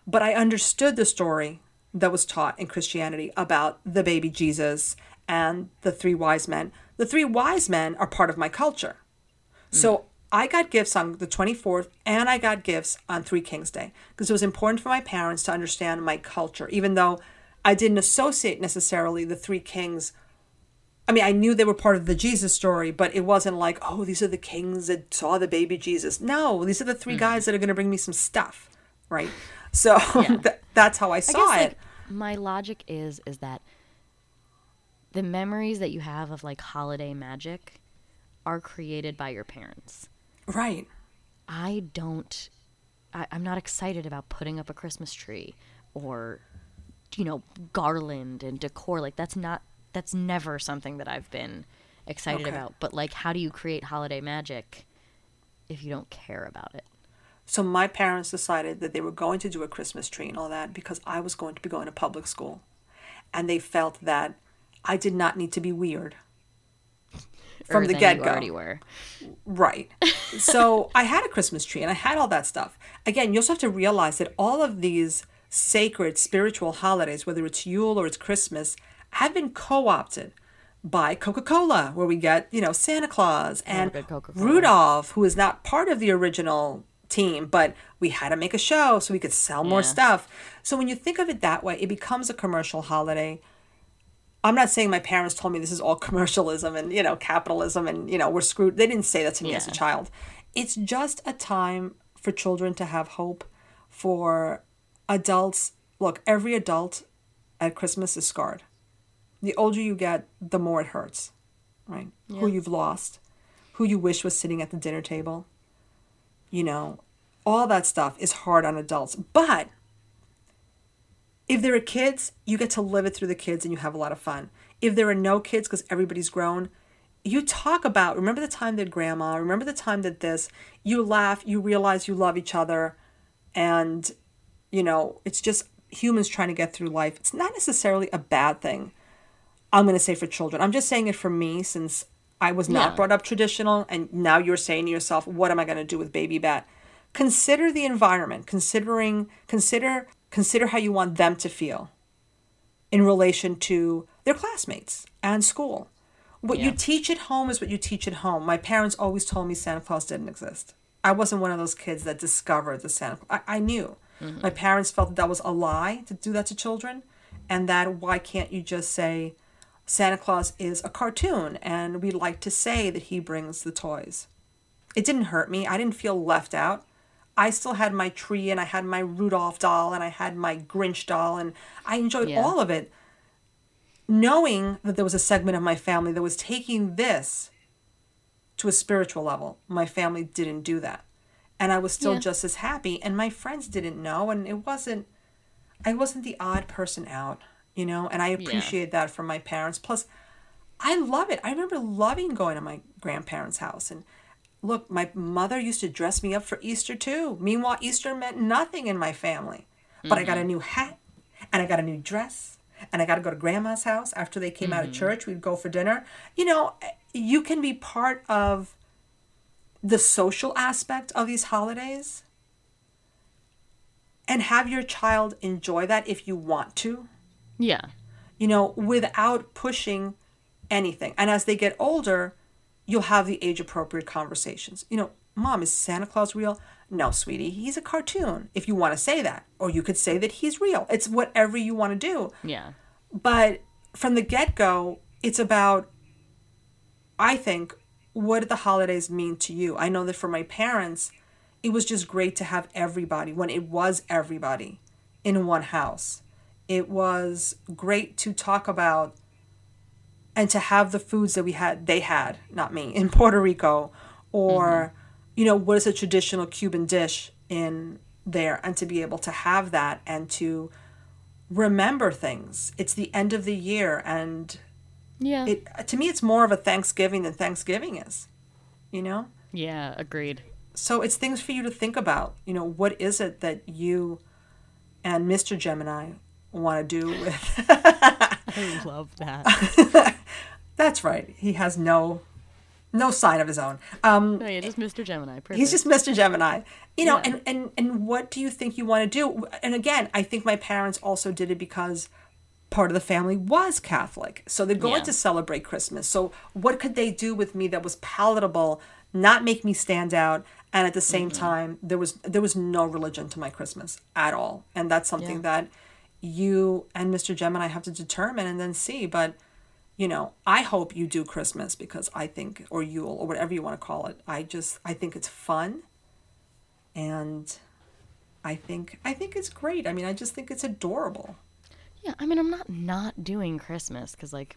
But I understood the story that was taught in Christianity about the baby Jesus and the three wise men. The three wise men are part of my culture. Mm. So I got gifts on the 24th and I got gifts on Three Kings Day because it was important for my parents to understand my culture, even though I didn't associate necessarily the Three Kings. I mean, I knew they were part of the Jesus story, but it wasn't like, oh, these are the kings that saw the baby Jesus. No, these are the three guys that are going to bring me some stuff, right? So that's how I saw it. Like, my logic is that the memories that you have of like holiday magic are created by your parents. Right. I don't I'm not excited about putting up a Christmas tree or, you know, garland and decor. Like, that's never something that I've been excited about. But, like, how do you create holiday magic if you don't care about it? So my parents decided that they were going to do a Christmas tree and all that because I was going to be going to public school. And they felt that I did not need to be weird from the get-go. You already were. Right. So I had a Christmas tree and I had all that stuff. Again, you also have to realize that all of these sacred spiritual holidays, whether it's Yule or it's Christmas, have been co-opted by Coca-Cola, where we get, you know, Santa Claus and Rudolph, who is not part of the original team, but we had to make a show so we could sell more stuff. So when you think of it that way, it becomes a commercial holiday. I'm not saying my parents told me this is all commercialism and, you know, capitalism and, you know, we're screwed. They didn't say that to me as a child. It's just a time for children to have hope, for adults. Look, every adult at Christmas is scarred. The older you get, the more it hurts, right? Yeah. Who you've lost, who you wish was sitting at the dinner table, you know, all that stuff is hard on adults. But if there are kids, you get to live it through the kids and you have a lot of fun. If there are no kids because everybody's grown, you talk about, remember the time that grandma, remember the time that this, you laugh, you realize you love each other. And, you know, it's just humans trying to get through life. It's not necessarily a bad thing, I'm going to say, for children. I'm just saying it for me since I was not brought up traditional. And now you're saying to yourself, what am I going to do with Baby Bat? Consider the environment. Consider how you want them to feel in relation to their classmates and school. What you teach at home is what you teach at home. My parents always told me Santa Claus didn't exist. I wasn't one of those kids that discovered the Santa Claus. I knew. Mm-hmm. My parents felt that was a lie to do that to children. And that why can't you just say Santa Claus is a cartoon and we like to say that he brings the toys. It didn't hurt me. I didn't feel left out. I still had my tree and I had my Rudolph doll and I had my Grinch doll and I enjoyed all of it, knowing that there was a segment of my family that was taking this to a spiritual level. My family didn't do that. And I was still just as happy, and my friends didn't know, and I wasn't the odd person out, you know, and I appreciate that from my parents. Plus, I love it. I remember loving going to my grandparents' house, and look, my mother used to dress me up for Easter too. Meanwhile, Easter meant nothing in my family. But I got a new hat and I got a new dress and I got to go to grandma's house. After they came out of church, we'd go for dinner. You know, you can be part of the social aspect of these holidays and have your child enjoy that if you want to. Yeah. You know, without pushing anything. And as they get older, you'll have the age-appropriate conversations. You know, Mom, is Santa Claus real? No, sweetie, he's a cartoon, if you want to say that. Or you could say that he's real. It's whatever you want to do. Yeah. But from the get-go, it's about, I think, what do the holidays mean to you? I know that for my parents, it was just great to have everybody, when it was everybody, in one house. It was great to talk about and to have the foods that they had, not me, in Puerto Rico, or, you know, what is a traditional Cuban dish in there, and to be able to have that and to remember things. It's the end of the year, and to me, it's more of a Thanksgiving than Thanksgiving is, you know? Yeah, agreed. So it's things for you to think about. You know, what is it that you and Mr. Gemini want to do with... I love that. That's right. He has no sign of his own. No, yeah, just Mr. Gemini. Perfect. He's just Mr. Gemini. You know, and what do you think you want to do? And again, I think my parents also did it because part of the family was Catholic. So they're going to celebrate Christmas. So what could they do with me that was palatable, not make me stand out, and at the same time, there was no religion to my Christmas at all. And that's something that you and Mr. Gemini have to determine and then see. But, you know, I hope you do Christmas because I think, or Yule, or whatever you want to call it. I think it's fun. And I think it's great. I mean, I just think it's adorable. Yeah, I mean, I'm not doing Christmas because, like,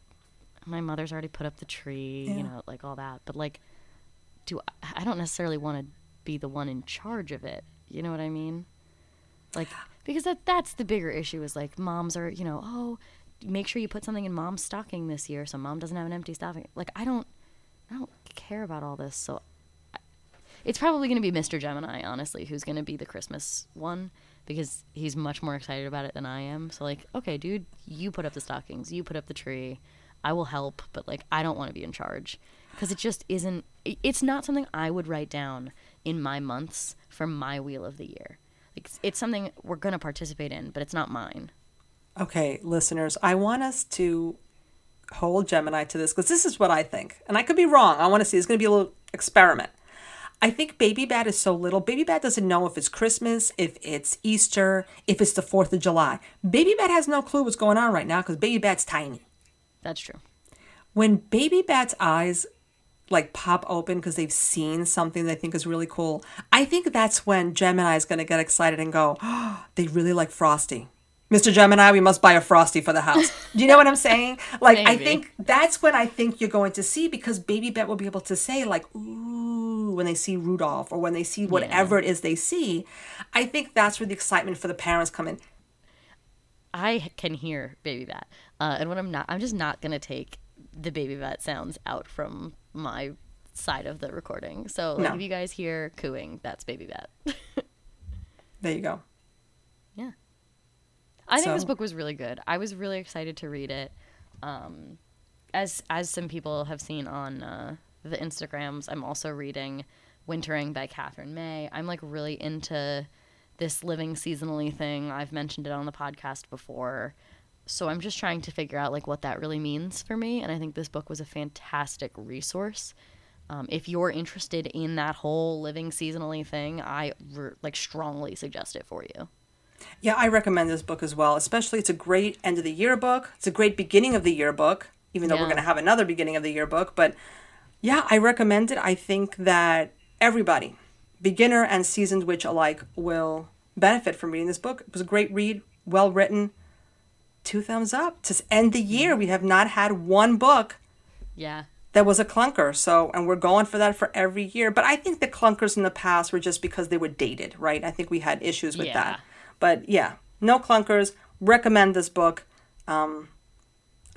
my mother's already put up the tree, you know, like all that. But, like, I don't necessarily want to be the one in charge of it. You know what I mean? Like, because that's the bigger issue is like moms are, you know, oh, make sure you put something in mom's stocking this year so mom doesn't have an empty stocking. Like, I don't care about all this. So it's probably going to be Mr. Gemini, honestly, who's going to be the Christmas one because he's much more excited about it than I am. So like, okay, dude, you put up the stockings, you put up the tree. I will help, but like, I don't want to be in charge because it just isn't, it's not something I would write down in my months for my Wheel of the Year. It's something we're going to participate in, but it's not mine. Okay, listeners, I want us to hold Gemini to this because this is what I think. And I could be wrong. I want to see. It's going to be a little experiment. I think Baby Bat is so little. Baby Bat doesn't know if it's Christmas, if it's Easter, if it's the 4th of July. Baby Bat has no clue what's going on right now because Baby Bat's tiny. That's true. When Baby Bat's eyes like pop open because they've seen something they think is really cool, I think that's when Gemini is going to get excited and go, oh, they really like Frosty. Mr. Gemini, we must buy a Frosty for the house. Do you know what I'm saying? Like, maybe. I think that's when I think you're going to see because Baby Bet will be able to say like, ooh, when they see Rudolph or when they see whatever it is they see. I think that's where the excitement for the parents come in. I can hear Baby Bet. And when I'm just not going to take the Baby Bet sounds out from my side of the recording. So like, if you guys hear cooing, that's Baby Bet. There you go. Yeah. I think this book was really good. I was really excited to read it. As some people have seen on the Instagrams, I'm also reading Wintering by Catherine May. I'm like really into this living seasonally thing. I've mentioned it on the podcast before. So I'm just trying to figure out like what that really means for me. And I think this book was a fantastic resource. If you're interested in that whole living seasonally thing, I strongly suggest it for you. Yeah, I recommend this book as well. Especially, it's a great end of the year book. It's a great beginning of the year book, even though we're going to have another beginning of the year book. But yeah, I recommend it. I think that everybody, beginner and seasoned witch alike, will benefit from reading this book. It was a great read, well written. 2 thumbs up to end the year. We have not had one book that was a clunker. So, and we're going for that for every year. But I think the clunkers in the past were just because they were dated, right? I think we had issues with that. But yeah, no clunkers. Recommend this book. I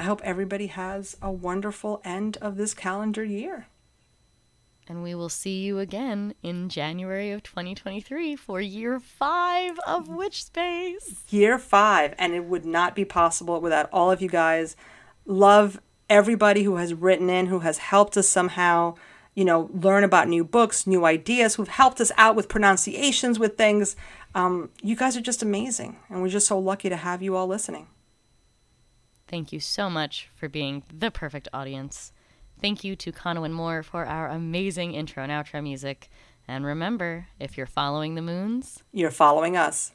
hope everybody has a wonderful end of this calendar year. And we will see you again in January of 2023 for year 5 of Witch Space. Year 5. And it would not be possible without all of you guys. Love everybody who has written in, who has helped us somehow, you know, learn about new books, new ideas, who've helped us out with pronunciations, with things. You guys are just amazing, and we're just so lucky to have you all listening. Thank you so much for being the perfect audience. Thank you to Conwyn Moore for our amazing intro and outro music. And remember, if you're following the moons, you're following us.